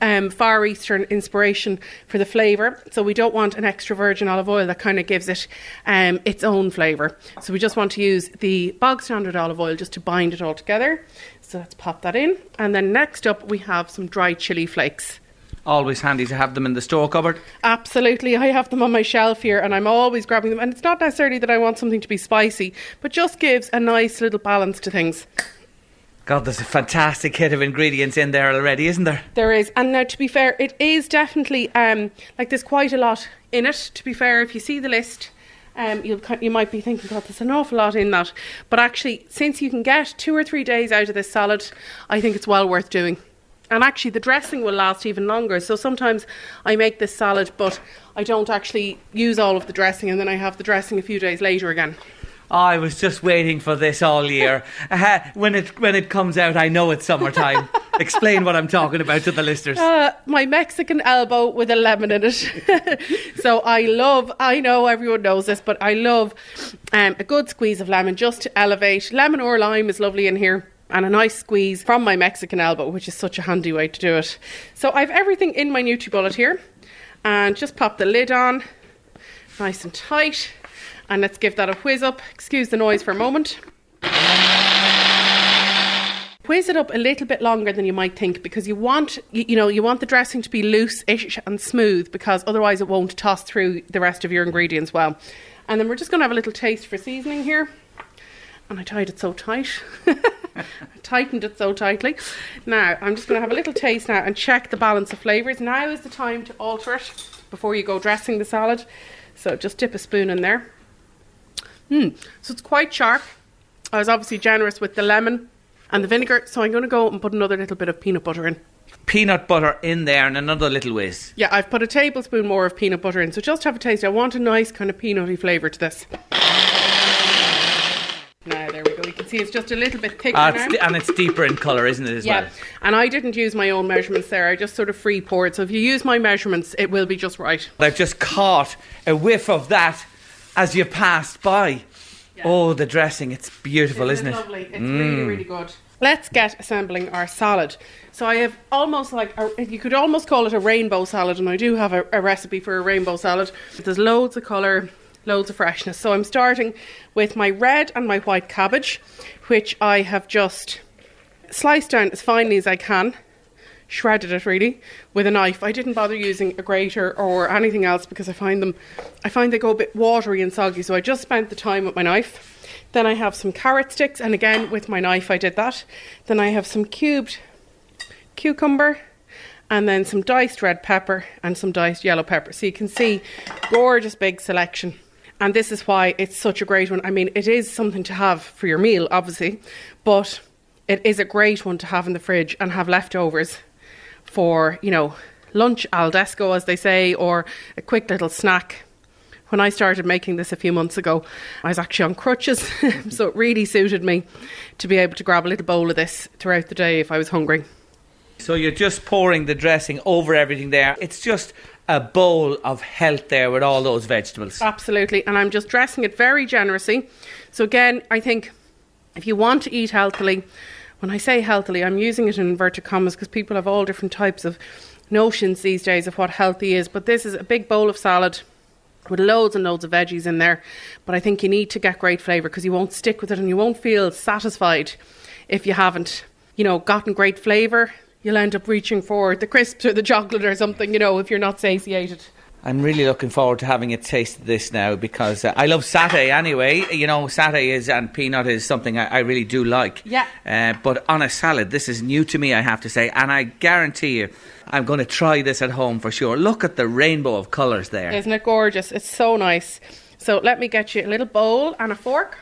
of Far Eastern inspiration for the flavour. So we don't want an extra virgin olive oil that kind of gives it its own flavour. So we just want to use the bog standard olive oil just to bind it all together. So let's pop that in. And then next up, we have some dried chilli flakes. Always handy to have them in the store cupboard. Absolutely. I have them on my shelf here and I'm always grabbing them. And it's not necessarily that I want something to be spicy, but just gives a nice little balance to things. God, there's a fantastic kit of ingredients in there already, isn't there? There is. And now, to be fair, it is definitely, like there's quite a lot in it. To be fair, if you see the list, you might be thinking, God, there's an awful lot in that. But actually, since you can get 2 or 3 days out of this salad, I think it's well worth doing. And actually, the dressing will last even longer. So sometimes I make this salad, but I don't actually use all of the dressing, and then I have the dressing a few days later again. I was just waiting for this all year. When it comes out, I know it's summertime. Explain what I'm talking about to the listeners. My Mexican elbow with a lemon in it. So I know everyone knows this, but I love a good squeeze of lemon just to elevate. Lemon or lime is lovely in here. And a nice squeeze from my Mexican elbow, which is such a handy way to do it. So I've everything in my NutriBullet here. And just pop the lid on, nice and tight. And let's give that a whiz up. Excuse the noise for a moment. Whiz it up a little bit longer than you might think, because you want the dressing to be loose-ish and smooth, because otherwise it won't toss through the rest of your ingredients well. And then we're just going to have a little taste for seasoning here. And I tied it so tight. I tightened it so tightly. Now, I'm just going to have a little taste now and check the balance of flavours. Now is the time to alter it before you go dressing the salad. So just dip a spoon in there. So it's quite sharp. I was obviously generous with the lemon and the vinegar, so I'm going to go and put another little bit of peanut butter in. Peanut butter in there and another little whiz. Yeah, I've put a tablespoon more of peanut butter in, so just have a taste. I want a nice kind of peanutty flavour to this. Now, there we go. You can see it's just a little bit thicker now. And it's deeper in colour, isn't it, as well? Yeah, and I didn't use my own measurements there. I just sort of free-poured, so if you use my measurements, it will be just right. I've just caught a whiff of that as you passed by. Yeah. Oh, the dressing, it's beautiful, isn't it? It's lovely. It's really, really good. Let's get assembling our salad. So I have almost like, you could almost call it a rainbow salad, and I do have a recipe for a rainbow salad. There's loads of colour, loads of freshness. So I'm starting with my red and my white cabbage, which I have just sliced down as finely as I can. Shredded it really with a knife. I didn't bother using a grater or anything else because I find they go a bit watery and soggy, so I just spent the time with my knife. Then I have some carrot sticks, and again with my knife I did that. Then I have some cubed cucumber, and then some diced red pepper and some diced yellow pepper. So you can see, gorgeous big selection. And this is why it's such a great one. I mean, it is something to have for your meal, obviously, but it is a great one to have in the fridge and have leftovers for, you know, lunch al desco, as they say, or a quick little snack. When I started making this a few months ago, I was actually on crutches, so it really suited me to be able to grab a little bowl of this throughout the day if I was hungry. So you're just pouring the dressing over everything there. It's just a bowl of health there with all those vegetables. Absolutely, and I'm just dressing it very generously. So again, I think if you want to eat healthily, when I say healthily, I'm using it in inverted commas because people have all different types of notions these days of what healthy is, but this is a big bowl of salad with loads and loads of veggies in there. But I think you need to get great flavour because you won't stick with it and you won't feel satisfied if you haven't, you know, gotten great flavour. You'll end up reaching for the crisps or the chocolate or something, you know, if you're not satiated. I'm really looking forward to having a taste of this now because I love satay anyway. You know, satay is and peanut is something I really do like. Yeah. But on a salad, this is new to me, I have to say. And I guarantee you, I'm going to try this at home for sure. Look at the rainbow of colours there. Isn't it gorgeous? It's so nice. So let me get you a little bowl and a fork.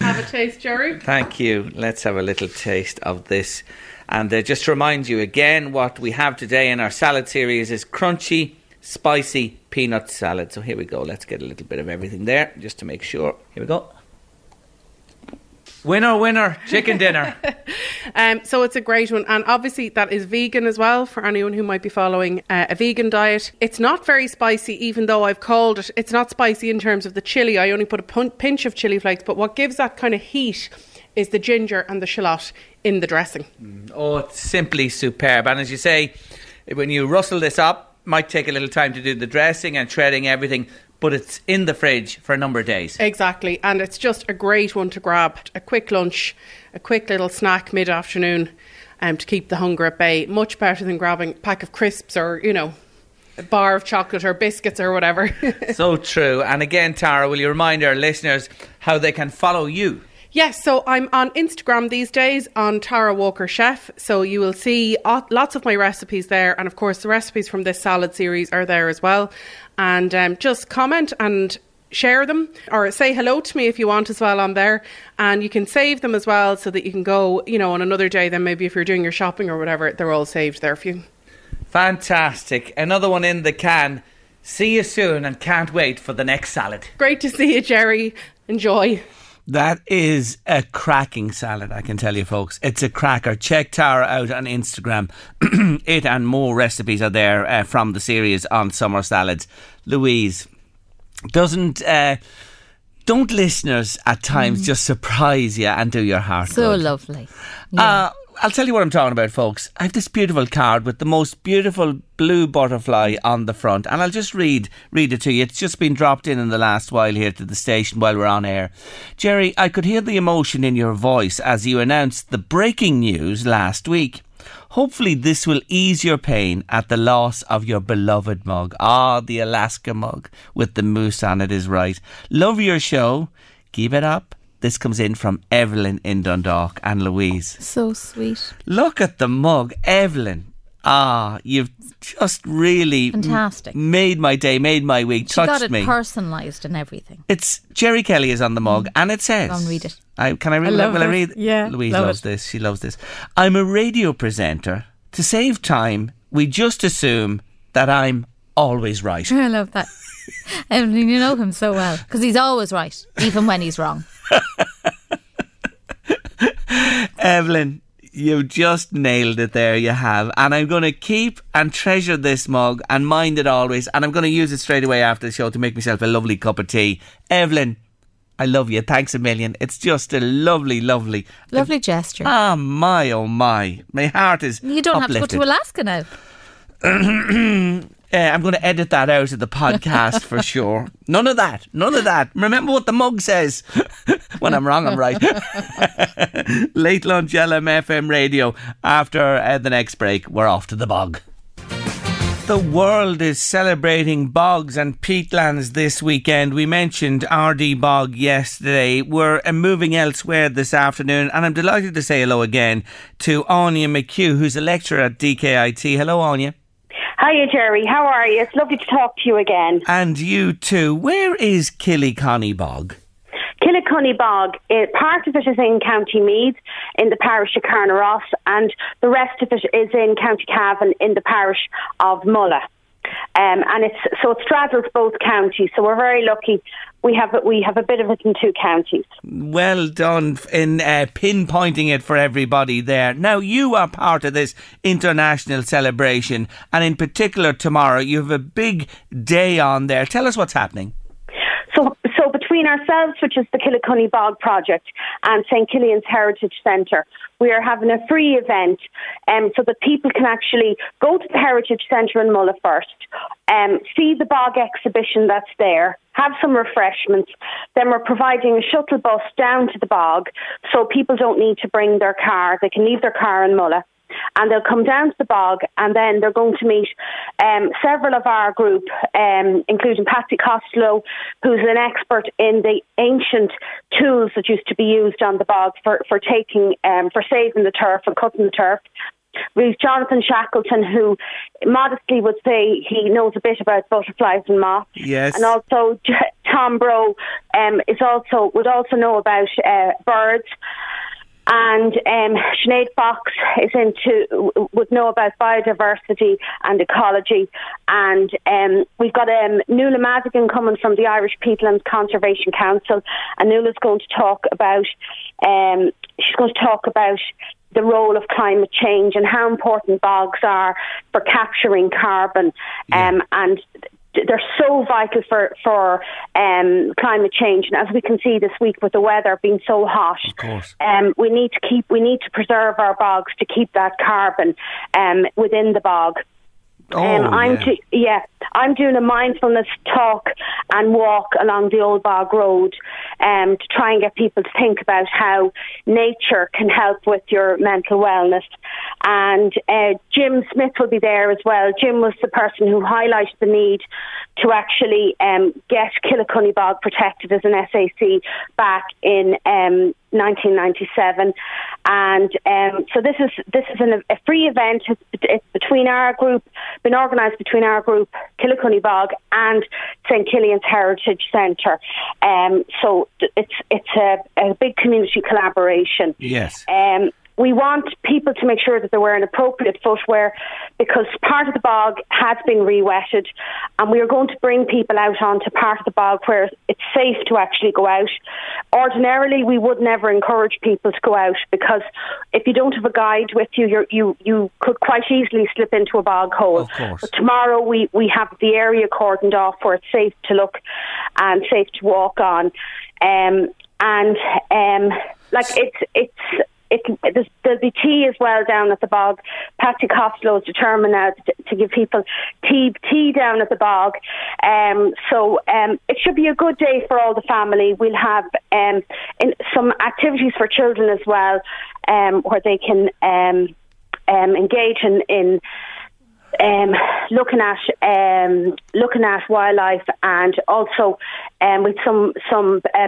Have a taste, Jerry. Thank you. Let's have a little taste of this. And just to remind you again, what we have today in our salad series is crunchy, spicy peanut salad. So here we go. Let's get a little bit of everything there just to make sure. Here we go. Winner, winner, chicken dinner. So it's a great one. And obviously that is vegan as well for anyone who might be following a vegan diet. It's not very spicy, even though I've called it. It's not spicy in terms of the chilli. I only put a pinch of chilli flakes. But what gives that kind of heat is the ginger and the shallot in the dressing. Oh, it's simply superb. And as you say, when you rustle this up, might take a little time to do the dressing and shredding everything, but it's in the fridge for a number of days. Exactly, and it's just a great one to grab. A quick lunch, a quick little snack mid-afternoon to keep the hunger at bay. Much better than grabbing a pack of crisps or, you know, a bar of chocolate or biscuits or whatever. So true. And again, Tara, will you remind our listeners how they can follow you? Yes, so I'm on Instagram these days on Tara Walker Chef. So you will see lots of my recipes there. And of course, the recipes from this salad series are there as well. And just comment and share them or say hello to me if you want as well on there. And you can save them as well so that you can go, you know, on another day. Then maybe if you're doing your shopping or whatever, they're all saved there for you. Fantastic. Another one in the can. See you soon and can't wait for the next salad. Great to see you, Jerry. Enjoy. That is a cracking salad, I can tell you, folks. It's a cracker. Check Tara out on Instagram. It and more recipes are there from the series on summer salads. Louise, don't listeners at times just surprise you and do your heart so good? Lovely. Yeah. I'll tell you what I'm talking about, folks. I have this beautiful card with the most beautiful blue butterfly on the front, and I'll just read it to you. It's just been dropped in the last while here to the station while we're on air. Jerry, I could hear the emotion in your voice as you announced the breaking news last week. Hopefully this will ease your pain at the loss of your beloved mug. Ah, the Alaska mug with the moose on it is right. Love your show. Keep it up. This comes in from Evelyn in Dundalk and Louise. So sweet. Look at the mug, Evelyn. Ah, you've just really fantastic. Made my day, made my week, she touched me. She got it personalised and everything. It's Jerry Kelly is on the mug and it says... Go and read it. Can I read it? Will I read it? Yeah. Louise loves it. This. She loves this. I'm a radio presenter. To save time, we just assume that I'm always right. I love that. Evelyn, you know him so well because he's always right, even when he's wrong. Evelyn, you just nailed it there, you have. And I'm going to keep and treasure this mug and mind it always. And I'm going to use it straight away after the show to make myself a lovely cup of tea. Evelyn, I love you. Thanks a million. It's just a lovely, lovely... Lovely gesture. Ah, my, oh my. My heart is uplifted. You don't have to go to Alaska now. I'm going to edit that out of the podcast for sure. None of that. Remember what the mug says. When I'm wrong, I'm right. Late lunch, LMFM radio. After the next break, we're off to the bog. The world is celebrating bogs and peatlands this weekend. We mentioned RD Bog yesterday. We're moving elsewhere this afternoon, and I'm delighted to say hello again to Anya McHugh, who's a lecturer at DKIT. Hello, Anya. Hiya, Jerry. How are you? It's lovely to talk to you again. And you too. Where is Killyconny Bog? Killyconny Bog, part of it is in County Meath in the parish of Carnaross, and the rest of it is in County Cavan in the parish of Mulla. And it straddles both counties, so we're very lucky. We have a bit of it in two counties. Well done in pinpointing it for everybody there. Now, you are part of this international celebration, and in particular tomorrow you have a big day on there. Tell us what's happening. So between ourselves, which is the Killyconny Bog Project, and St Cillian's Heritage Centre, we are having a free event so that people can actually go to the Heritage Centre in Mulla first, see the bog exhibition that's there, have some refreshments. Then we're providing a shuttle bus down to the bog so people don't need to bring their car. They can leave their car in Mulla, and they'll come down to the bog, and then they're going to meet several of our group, including Patsy Costello, who's an expert in the ancient tools that used to be used on the bog for saving the turf and cutting the turf. We've Jonathan Shackleton, who modestly would say he knows a bit about butterflies and moths. Yes. And also Tom Bro would also know about birds. And Sinead Fox would know about biodiversity and ecology. And we've got Nuala Madigan coming from the Irish Peatlands Conservation Council, and Nuala's going to talk about the role of climate change and how important bogs are for capturing carbon. And they're so vital for climate change, and as we can see this week with the weather being so hot, of course. We need to preserve our bogs to keep that carbon within the bog. I'm doing a mindfulness talk and walk along the Old Bog Road to try and get people to think about how nature can help with your mental wellness. And Jim Smith will be there as well. Jim was the person who highlighted the need to actually get Killyconny Bog protected as an SAC back in 1997, and so this is a free event. It's been organised between our group, Killyconny Bog, and St Cillian's Heritage Centre. So it's a big community collaboration. Yes. We want people to make sure that they're wearing appropriate footwear, because part of the bog has been re-wetted, and we are going to bring people out onto part of the bog where it's safe to actually go out. Ordinarily, we would never encourage people to go out, because if you don't have a guide with you, you could quite easily slip into a bog hole. Of course. But tomorrow we have the area cordoned off where it's safe to look and safe to walk on. There'll be tea as well down at the bog. Patsy Costello is determined now to give people tea down at the bog. So it should be a good day for all the family. We'll have some activities for children as well, where they can engage in looking at wildlife, and also with some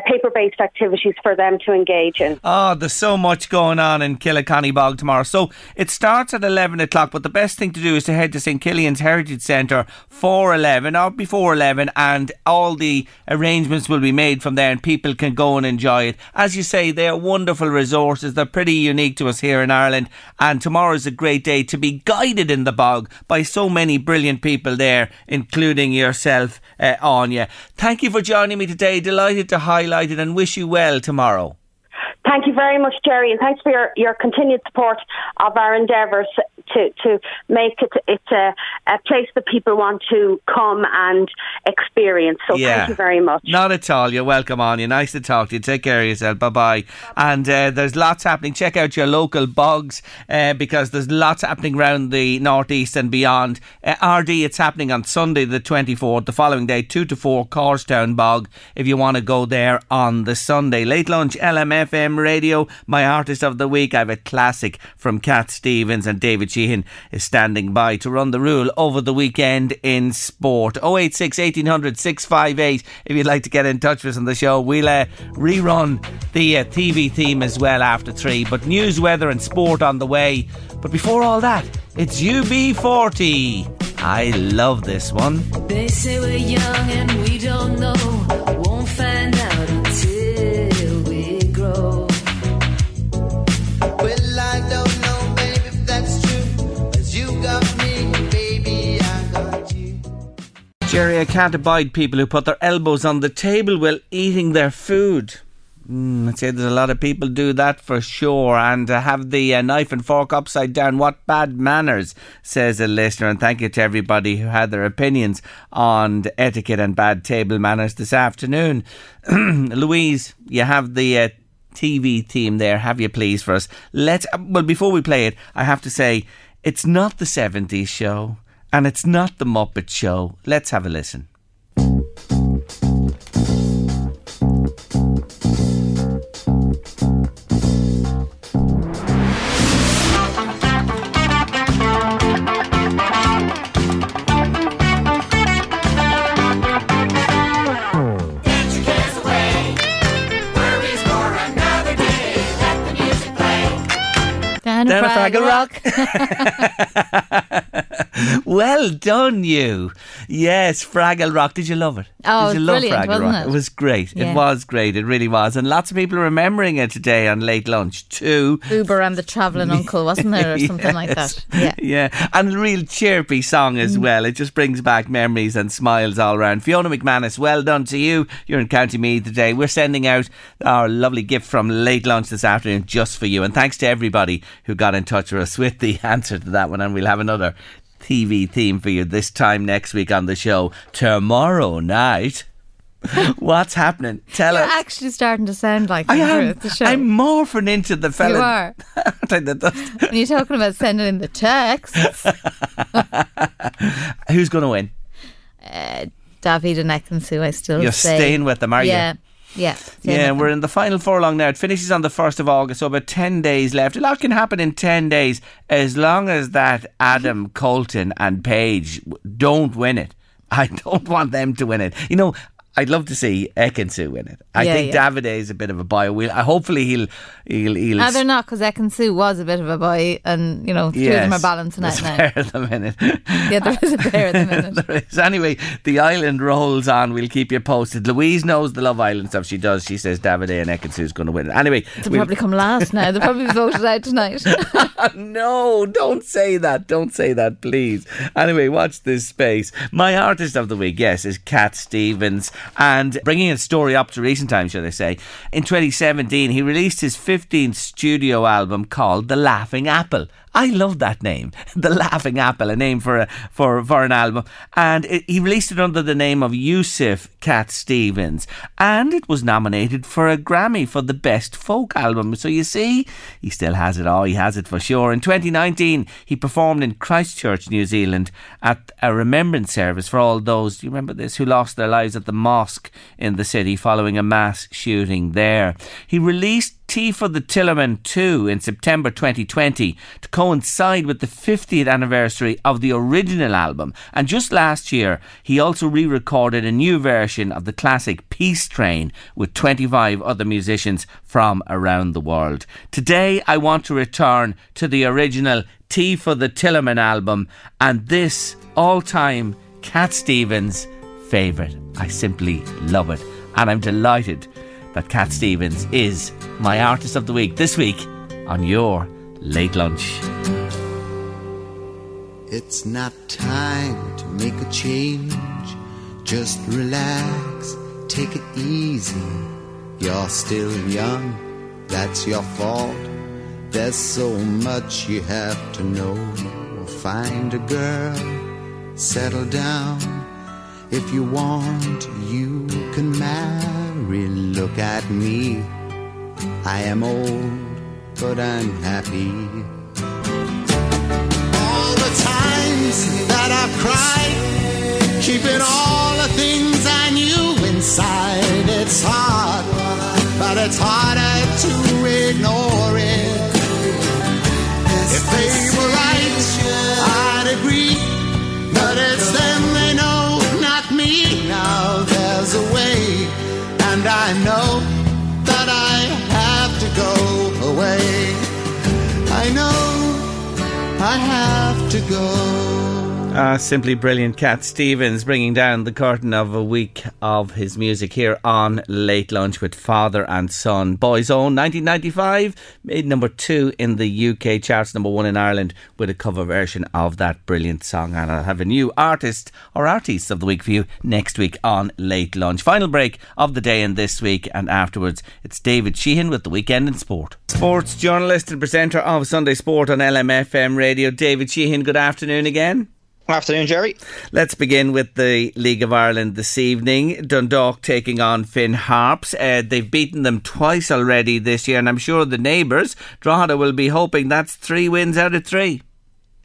paper-based activities for them to engage in. Oh, there's so much going on in Killyconny Bog tomorrow. So it starts at 11 o'clock, but the best thing to do is to head to St Cillian's Heritage Centre for 11 or before 11, and all the arrangements will be made from there, and people can go and enjoy it. As you say, they are wonderful resources. They're pretty unique to us here in Ireland, and tomorrow is a great day to be guided in the bog by so many brilliant people there, including yourself, Anya. Thank you for joining me today. Delighted to highlight it, and wish you well tomorrow. Thank you very much, Jerry, and thanks for your continued support of our endeavours to make it a place that people want to come and experience. So Thank you very much. Not at all. You're welcome, Anya. Nice to talk to you. Take care of yourself. Bye-bye. And there's lots happening. Check out your local bogs, because there's lots happening around the northeast and beyond. RD, it's happening on Sunday the 24th, the following day, 2 to 4, Corstown Bog, if you want to go there on the Sunday. Late lunch, LMFM Radio, my artist of the week. I have a classic from Cat Stevens, and David Sheehan is standing by to run the rule over the weekend in sport. 086 1800 658 if you'd like to get in touch with us on the show. We'll rerun the TV theme as well after 3, but news, weather and sport on the way. But before all that, it's UB40. I love this one. They say we're young and we don't know. Won't find out until we grow. Well, I don't know, baby, if that's true. But you got me, baby, I got you. Jerry, I can't abide people who put their elbows on the table while eating their food. I'd say there's a lot of people do that for sure, and have the knife and fork upside down. What bad manners, says a listener. And thank you to everybody who had their opinions on etiquette and bad table manners this afternoon. Louise, you have the TV theme there, have you, please, for us? Well, before we play it, I have to say, it's not the 70s show and it's not the Muppet Show. Let's have a listen. Down a Fraggle Rock. Well done, you. Yes, Fraggle Rock. Did you love it? Oh, did you love brilliant, Fraggle wasn't Rock? It was great. Yeah. It was great. It really was. And lots of people are remembering it today on Late Lunch too. Uber and the Travelling Uncle, wasn't there? Or something yes. like that. Yeah. yeah. And a real chirpy song as well. It just brings back memories and smiles all around. Fiona McManus, well done to you. You're in County Meath today. We're sending out our lovely gift from Late Lunch this afternoon just for you. And thanks to everybody who got in touch with us with the answer to that one. And we'll have another TV theme for you this time next week on the show tomorrow night. What's happening? Tell us. You're actually starting to sound like I am. The show. I'm morphing into the fella. You are. When you're talking about sending in the texts. Who's going to win? David and Ekansu, I still You're say. Staying with them, are you? Yeah, we're in the final furlong now. It finishes on the 1st of August, so about 10 days left. A lot can happen in 10 days as long as that Adam, Colton and Paige don't win it. I don't want them to win it. You know, I'd love to see Ekansu win it. I think Davide is a bit of a boy. Hopefully he'll No, they're not, because Ekansu was a bit of a boy, and you know, two of them are balancing out now. There's a pair at the minute. Yeah, there is a pair at the minute. There is. Anyway, the island rolls on. We'll keep you posted. Louise knows the Love Island stuff. She does. She says Davide and Ekansu's going to win it. Anyway, they'll probably come last now. They'll probably be voted out tonight. No, don't say that. Don't say that, please. Anyway, watch this space. My artist of the week, yes, is Cat Stevens. And bringing a story up to recent times, shall I say, in 2017 he released his 15th studio album called The Laughing Apple. I love that name, The Laughing Apple, a name for an album. And he released it under the name of Yusuf Cat Stevens, and it was nominated for a Grammy for the Best Folk Album. So you see, he still has it all. He has it for sure. In 2019 he performed in Christchurch, New Zealand at a remembrance service for all those, do you remember this, who lost their lives at the mosque in the city following a mass shooting there. He released Tea for the Tillerman 2 in September 2020 to coincide with the 50th anniversary of the original album. And just last year, he also re-recorded a new version of the classic Peace Train with 25 other musicians from around the world. Today, I want to return to the original Tea for the Tillerman album and this all-time Cat Stevens favourite. I simply love it. And I'm delighted that Cat Stevens is my artist of the week this week on your Late Lunch. It's not time to make a change. Just relax, take it easy. You're still young, that's your fault. There's so much you have to know. Find a girl, settle down. If you want, you can marry. Look at me, I am old, but I'm happy. All the times that I've cried, keeping all the things I knew inside. It's hard, but it's harder to ignore it. If they were right, I'd agree, but it's them they know. Now there's a way, and I know that I have to go away. I know I have to go. Simply brilliant Cat Stevens, bringing down the curtain of a week of his music here on Late Lunch with Father and Son. Boys Own 1995 made number 2 in the UK charts, number 1 in Ireland with a cover version of that brilliant song. And I'll have a new artist or artists of the week for you next week on Late Lunch. Final break of the day in this week, and afterwards it's David Sheehan with The Weekend in Sport. Sports journalist and presenter of Sunday Sport on LMFM Radio, David Sheehan, good afternoon again. Good afternoon, Jerry. Let's begin with the League of Ireland this evening. Dundalk taking on Finn Harps. They've beaten them twice already this year, and I'm sure the neighbours, Drogheda, will be hoping that's 3 wins out of 3.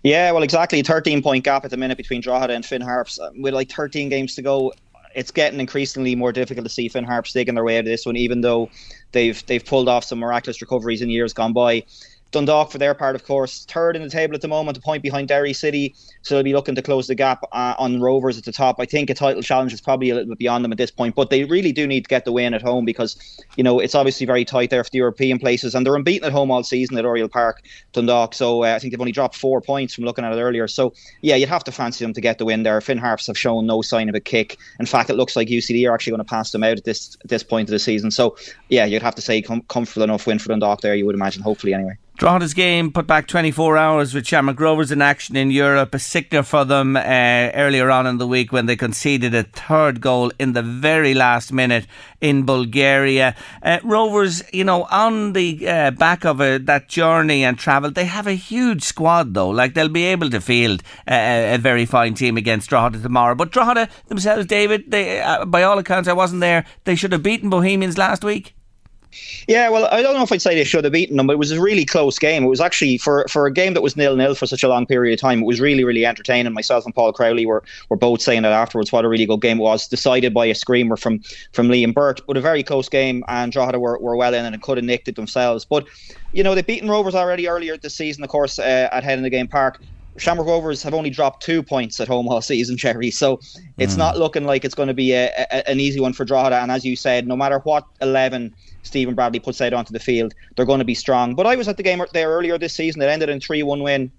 Yeah, well, exactly. A 13-point gap at the minute between Drogheda and Finn Harps. With like 13 games to go, it's getting increasingly more difficult to see Finn Harps taking their way out of this one, even though they've pulled off some miraculous recoveries in years gone by. Dundalk, for their part, of course, third in the table at the moment, a point behind Derry City, so they'll be looking to close the gap on Rovers at the top. I think a title challenge is probably a little bit beyond them at this point, but they really do need to get the win at home because, you know, it's obviously very tight there for the European places, and they're unbeaten at home all season at Oriel Park, Dundalk, so I think they've only dropped 4 points from looking at it earlier. So, yeah, you'd have to fancy them to get the win there. Finn Harps have shown no sign of a kick. In fact, it looks like UCD are actually going to pass them out at this point of the season. So, yeah, you'd have to say comfortable enough win for Dundalk there, you would imagine, hopefully anyway. Drogheda's game put back 24 hours with Shamrock Rovers in action in Europe. A sickener for them earlier on in the week when they conceded a third goal in the very last minute in Bulgaria. Rovers, you know, on the back of that journey and travel, they have a huge squad though. Like, they'll be able to field a very fine team against Drogheda tomorrow. But Drogheda themselves, David, they, by all accounts, I wasn't there, they should have beaten Bohemians last week. Yeah, well, I don't know if I'd say they should have beaten them, but it was a really close game. It was actually, for a game that was 0-0 for such a long period of time, it was really, really entertaining. Myself and Paul Crowley were both saying that afterwards, what a really good game it was, decided by a screamer from Liam Burt. But a very close game, and Drogheda were well in, and it could have nicked it themselves. But, you know, they've beaten Rovers already earlier this season, of course, at Head in the Game Park. Shamrock Rovers have only dropped 2 points at home all season, Jerry, so it's not looking like it's going to be an easy one for Drogheda. And as you said, no matter what 11 Stephen Bradley puts out onto the field, they're going to be strong. But I was at the game there earlier this season. It ended in a 3-1 win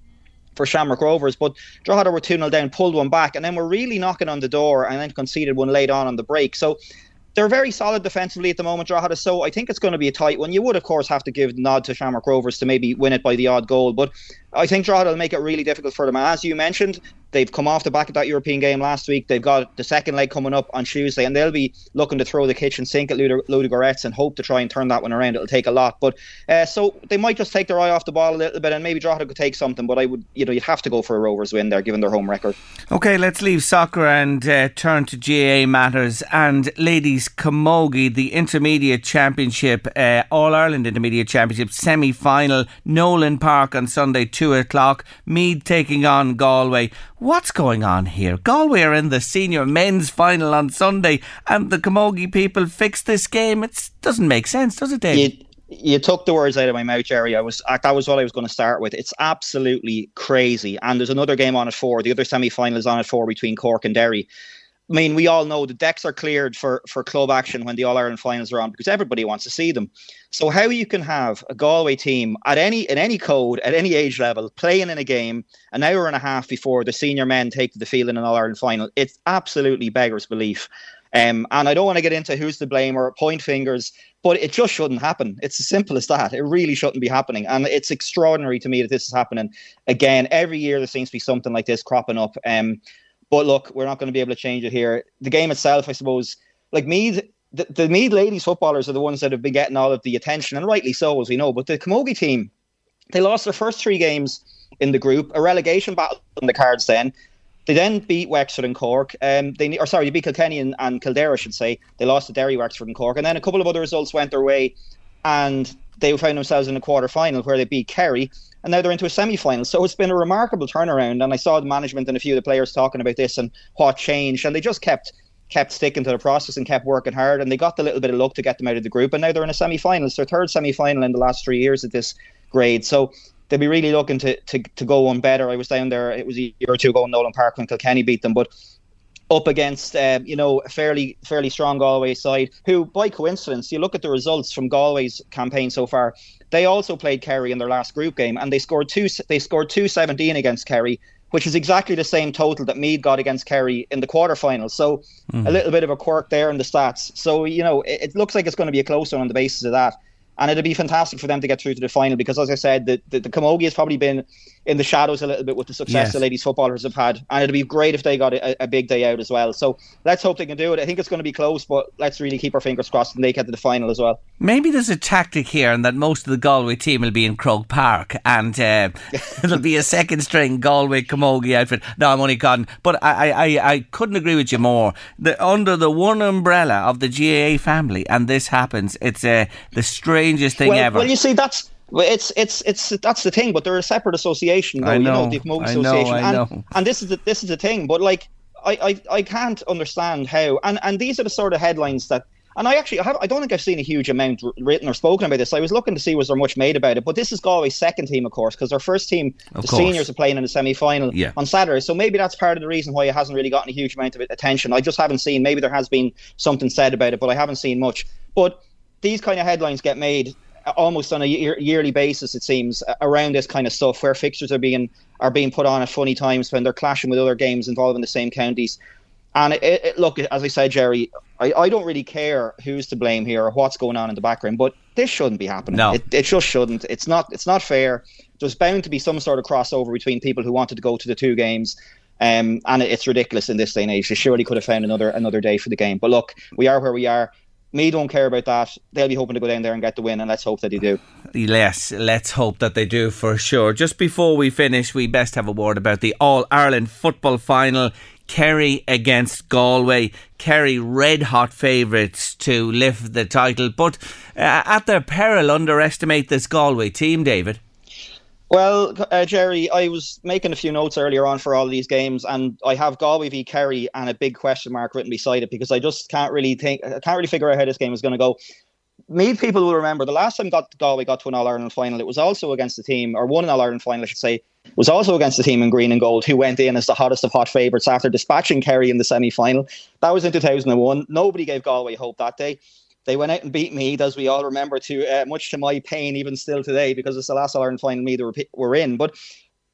for Shamrock Rovers, but Drogheda were 2-0 down, pulled one back, and then were really knocking on the door and then conceded one late on the break. So they're very solid defensively at the moment, Drogheda, so I think it's going to be a tight one. You would, of course, have to give nod to Shamrock Rovers to maybe win it by the odd goal, but I think Drogheda will make it really difficult for them. As you mentioned, they've come off the back of that European game last week. They've got the second leg coming up on Tuesday, and they'll be looking to throw the kitchen sink at Ludogorets and hope to try and turn that one around. It'll take a lot, but so they might just take their eye off the ball a little bit, and maybe Drogheda could take something. But I would, you know, you'd have to go for a Rovers win there, given their home record. Okay, let's leave soccer and turn to GAA matters and ladies camogie, the intermediate championship, All Ireland intermediate championship semi-final, Nolan Park on Sunday. 2:00, Meath taking on Galway. What's going on here? Galway are in the senior men's final on Sunday, and the Camogie people fix this game. It doesn't make sense, does it, Dave? You took the words out of my mouth, Jerry. That was what I was going to start with. It's absolutely crazy. And there's another game on at 4. The other semi-final is on at 4 between Cork and Derry. I mean, we all know the decks are cleared for club action when the All-Ireland finals are on because everybody wants to see them. So how you can have a Galway team in any code, at any age level, playing in a game an hour and a half before the senior men take to the field in an All-Ireland final, it's absolutely beggars belief. And I don't want to get into who's to blame or point fingers, but it just shouldn't happen. It's as simple as that. It really shouldn't be happening. And it's extraordinary to me that this is happening. Again, every year there seems to be something like this cropping up. But look, we're not going to be able to change it here. The game itself, I suppose, like Meath, the Meath ladies footballers are the ones that have been getting all of the attention, and rightly so, as we know. But the Camogie team, they lost their first 3 games in the group, a relegation battle on the cards then. They then beat Wexford and Cork. They beat Kilkenny and Kildare, I should say. They lost to Derry, Wexford and Cork. And then a couple of other results went their way, and they found themselves in the quarter-final where they beat Kerry, and now they're into a semi-final. So it's been a remarkable turnaround, and I saw the management and a few of the players talking about this and what changed, and they just kept sticking to the process and kept working hard, and they got the little bit of luck to get them out of the group, and now they're in a semi-final. It's their third semi-final in the last 3 years at this grade, so they'll be really looking to go on better. I was down there, it was a year or two ago in Nolan Park when Kilkenny beat them, but up against, a fairly strong Galway side, who, by coincidence, you look at the results from Galway's campaign so far, they also played Kerry in their last group game, and they scored 2-17 against Kerry, which is exactly the same total that Meath got against Kerry in the quarterfinal. So a little bit of a quirk there in the stats. So, you know, it looks like it's going to be a close one on the basis of that. And it'll be fantastic for them to get through to the final because, as I said, the Camogie has probably been in the shadows a little bit with the success the ladies footballers have had. And it'd be great if they got a big day out as well. So let's hope they can do it. I think it's going to be close, but let's really keep our fingers crossed and they get to the final as well. Maybe there's a tactic here and that most of the Galway team will be in Croke Park and it'll be a second string Galway Camogie outfit. No, I'm only cotton. But I couldn't agree with you more. Under the one umbrella of the GAA family, and this happens, it's the strangest thing ever. Well, you see, that's the thing, but they're a separate association, though, you know, the Camogie Association. And this is the thing, but like I can't understand how. And these are the sort of headlines that. And I don't think I've seen a huge amount written or spoken about this. I was looking to see was there much made about it. But this is Galway's second team, of course, because their first team, seniors, are playing in the semi-final on Saturday. So maybe that's part of the reason why it hasn't really gotten a huge amount of attention. I just haven't seen. Maybe there has been something said about it, but I haven't seen much. But these kind of headlines get made almost on a yearly basis, it seems, around this kind of stuff where fixtures are being put on at funny times when they're clashing with other games involving the same counties. And look, as I said, Jerry, I don't really care who's to blame here or what's going on in the background, but this shouldn't be happening. No. It just shouldn't. It's not fair. There's bound to be some sort of crossover between people who wanted to go to the two games. And it's ridiculous in this day and age. They surely could have found another day for the game. But look, we are where we are. Me don't care about that. They'll be hoping to go down there and get the win, and let's hope that they do. Yes, let's hope that they do for sure. Just before we finish, we best have a word about the All-Ireland Football Final. Kerry against Galway. Kerry red hot favourites to lift the title, but at their peril underestimate this Galway team, David. Well, Jerry, I was making a few notes earlier on for all these games, and I have Galway v Kerry and a big question mark written beside it because I just can't really figure out how this game is going to go. Meath people will remember the last time Galway got to an All-Ireland final, it was also against the team, or won an All-Ireland final, I should say, was also against the team in green and gold who went in as the hottest of hot favourites after dispatching Kerry in the semi-final. That was in 2001. Nobody gave Galway hope that day. They went out and beat Meath, as we all remember, much to my pain even still today, because it's the last All-Ireland final Meath were in. But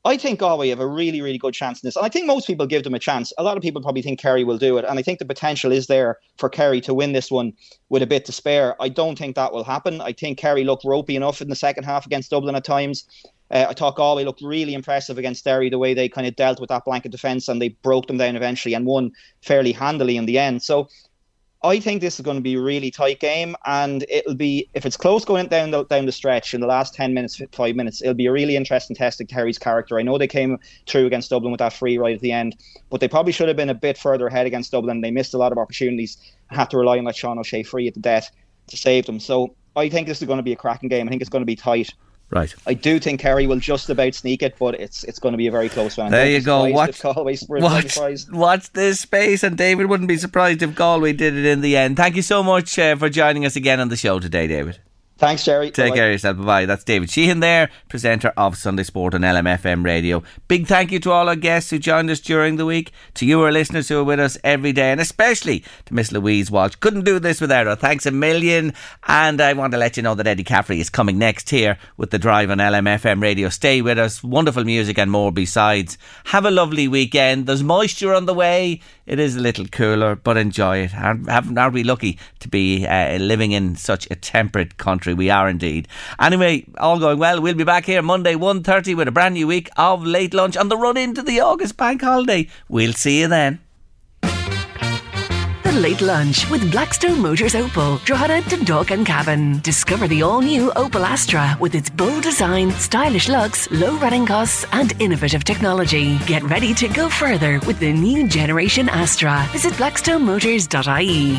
I think Galway have a really, really good chance in this. And I think most people give them a chance. A lot of people probably think Kerry will do it. And I think the potential is there for Kerry to win this one with a bit to spare. I don't think that will happen. I think Kerry looked ropey enough in the second half against Dublin at times. I thought Galway looked really impressive against Derry, the way they kind of dealt with that blanket defence and they broke them down eventually and won fairly handily in the end. So I think this is going to be a really tight game, and it'll be, if it's close going down the stretch in the last 10 minutes, 5 minutes, it'll be a really interesting test of Kerry's character. I know they came through against Dublin with that free right at the end, but they probably should have been a bit further ahead against Dublin. They missed a lot of opportunities and had to rely on that Sean O'Shea free at the death to save them. So I think this is going to be a cracking game. I think it's going to be tight. Right. I do think Kerry will just about sneak it, but it's going to be a very close one. There you go. Watch this space, and David wouldn't be surprised if Galway did it in the end. Thank you so much for joining us again on the show today, David. Thanks, Jerry. Take care of yourself. Bye-bye. That's David Sheehan there, presenter of Sunday Sport on LMFM Radio. Big thank you to all our guests who joined us during the week, to you, our listeners who are with us every day, and especially to Miss Louise Walsh. Couldn't do this without her. Thanks a million. And I want to let you know that Eddie Caffrey is coming next here with The Drive on LMFM Radio. Stay with us. Wonderful music and more besides. Have a lovely weekend. There's moisture on the way. It is a little cooler, but enjoy it. Aren't we lucky to be living in such a temperate country? We are indeed. Anyway, all going well. We'll be back here Monday 1:30 with a brand new week of Late Lunch on the run into the August bank holiday. We'll see you then. The Late Lunch with Blackstone Motors Opel, Drogheda to Dock and Cavan. Discover the all-new Opel Astra with its bold design, stylish looks, low running costs and innovative technology. Get ready to go further with the new generation Astra. Visit blackstonemotors.ie.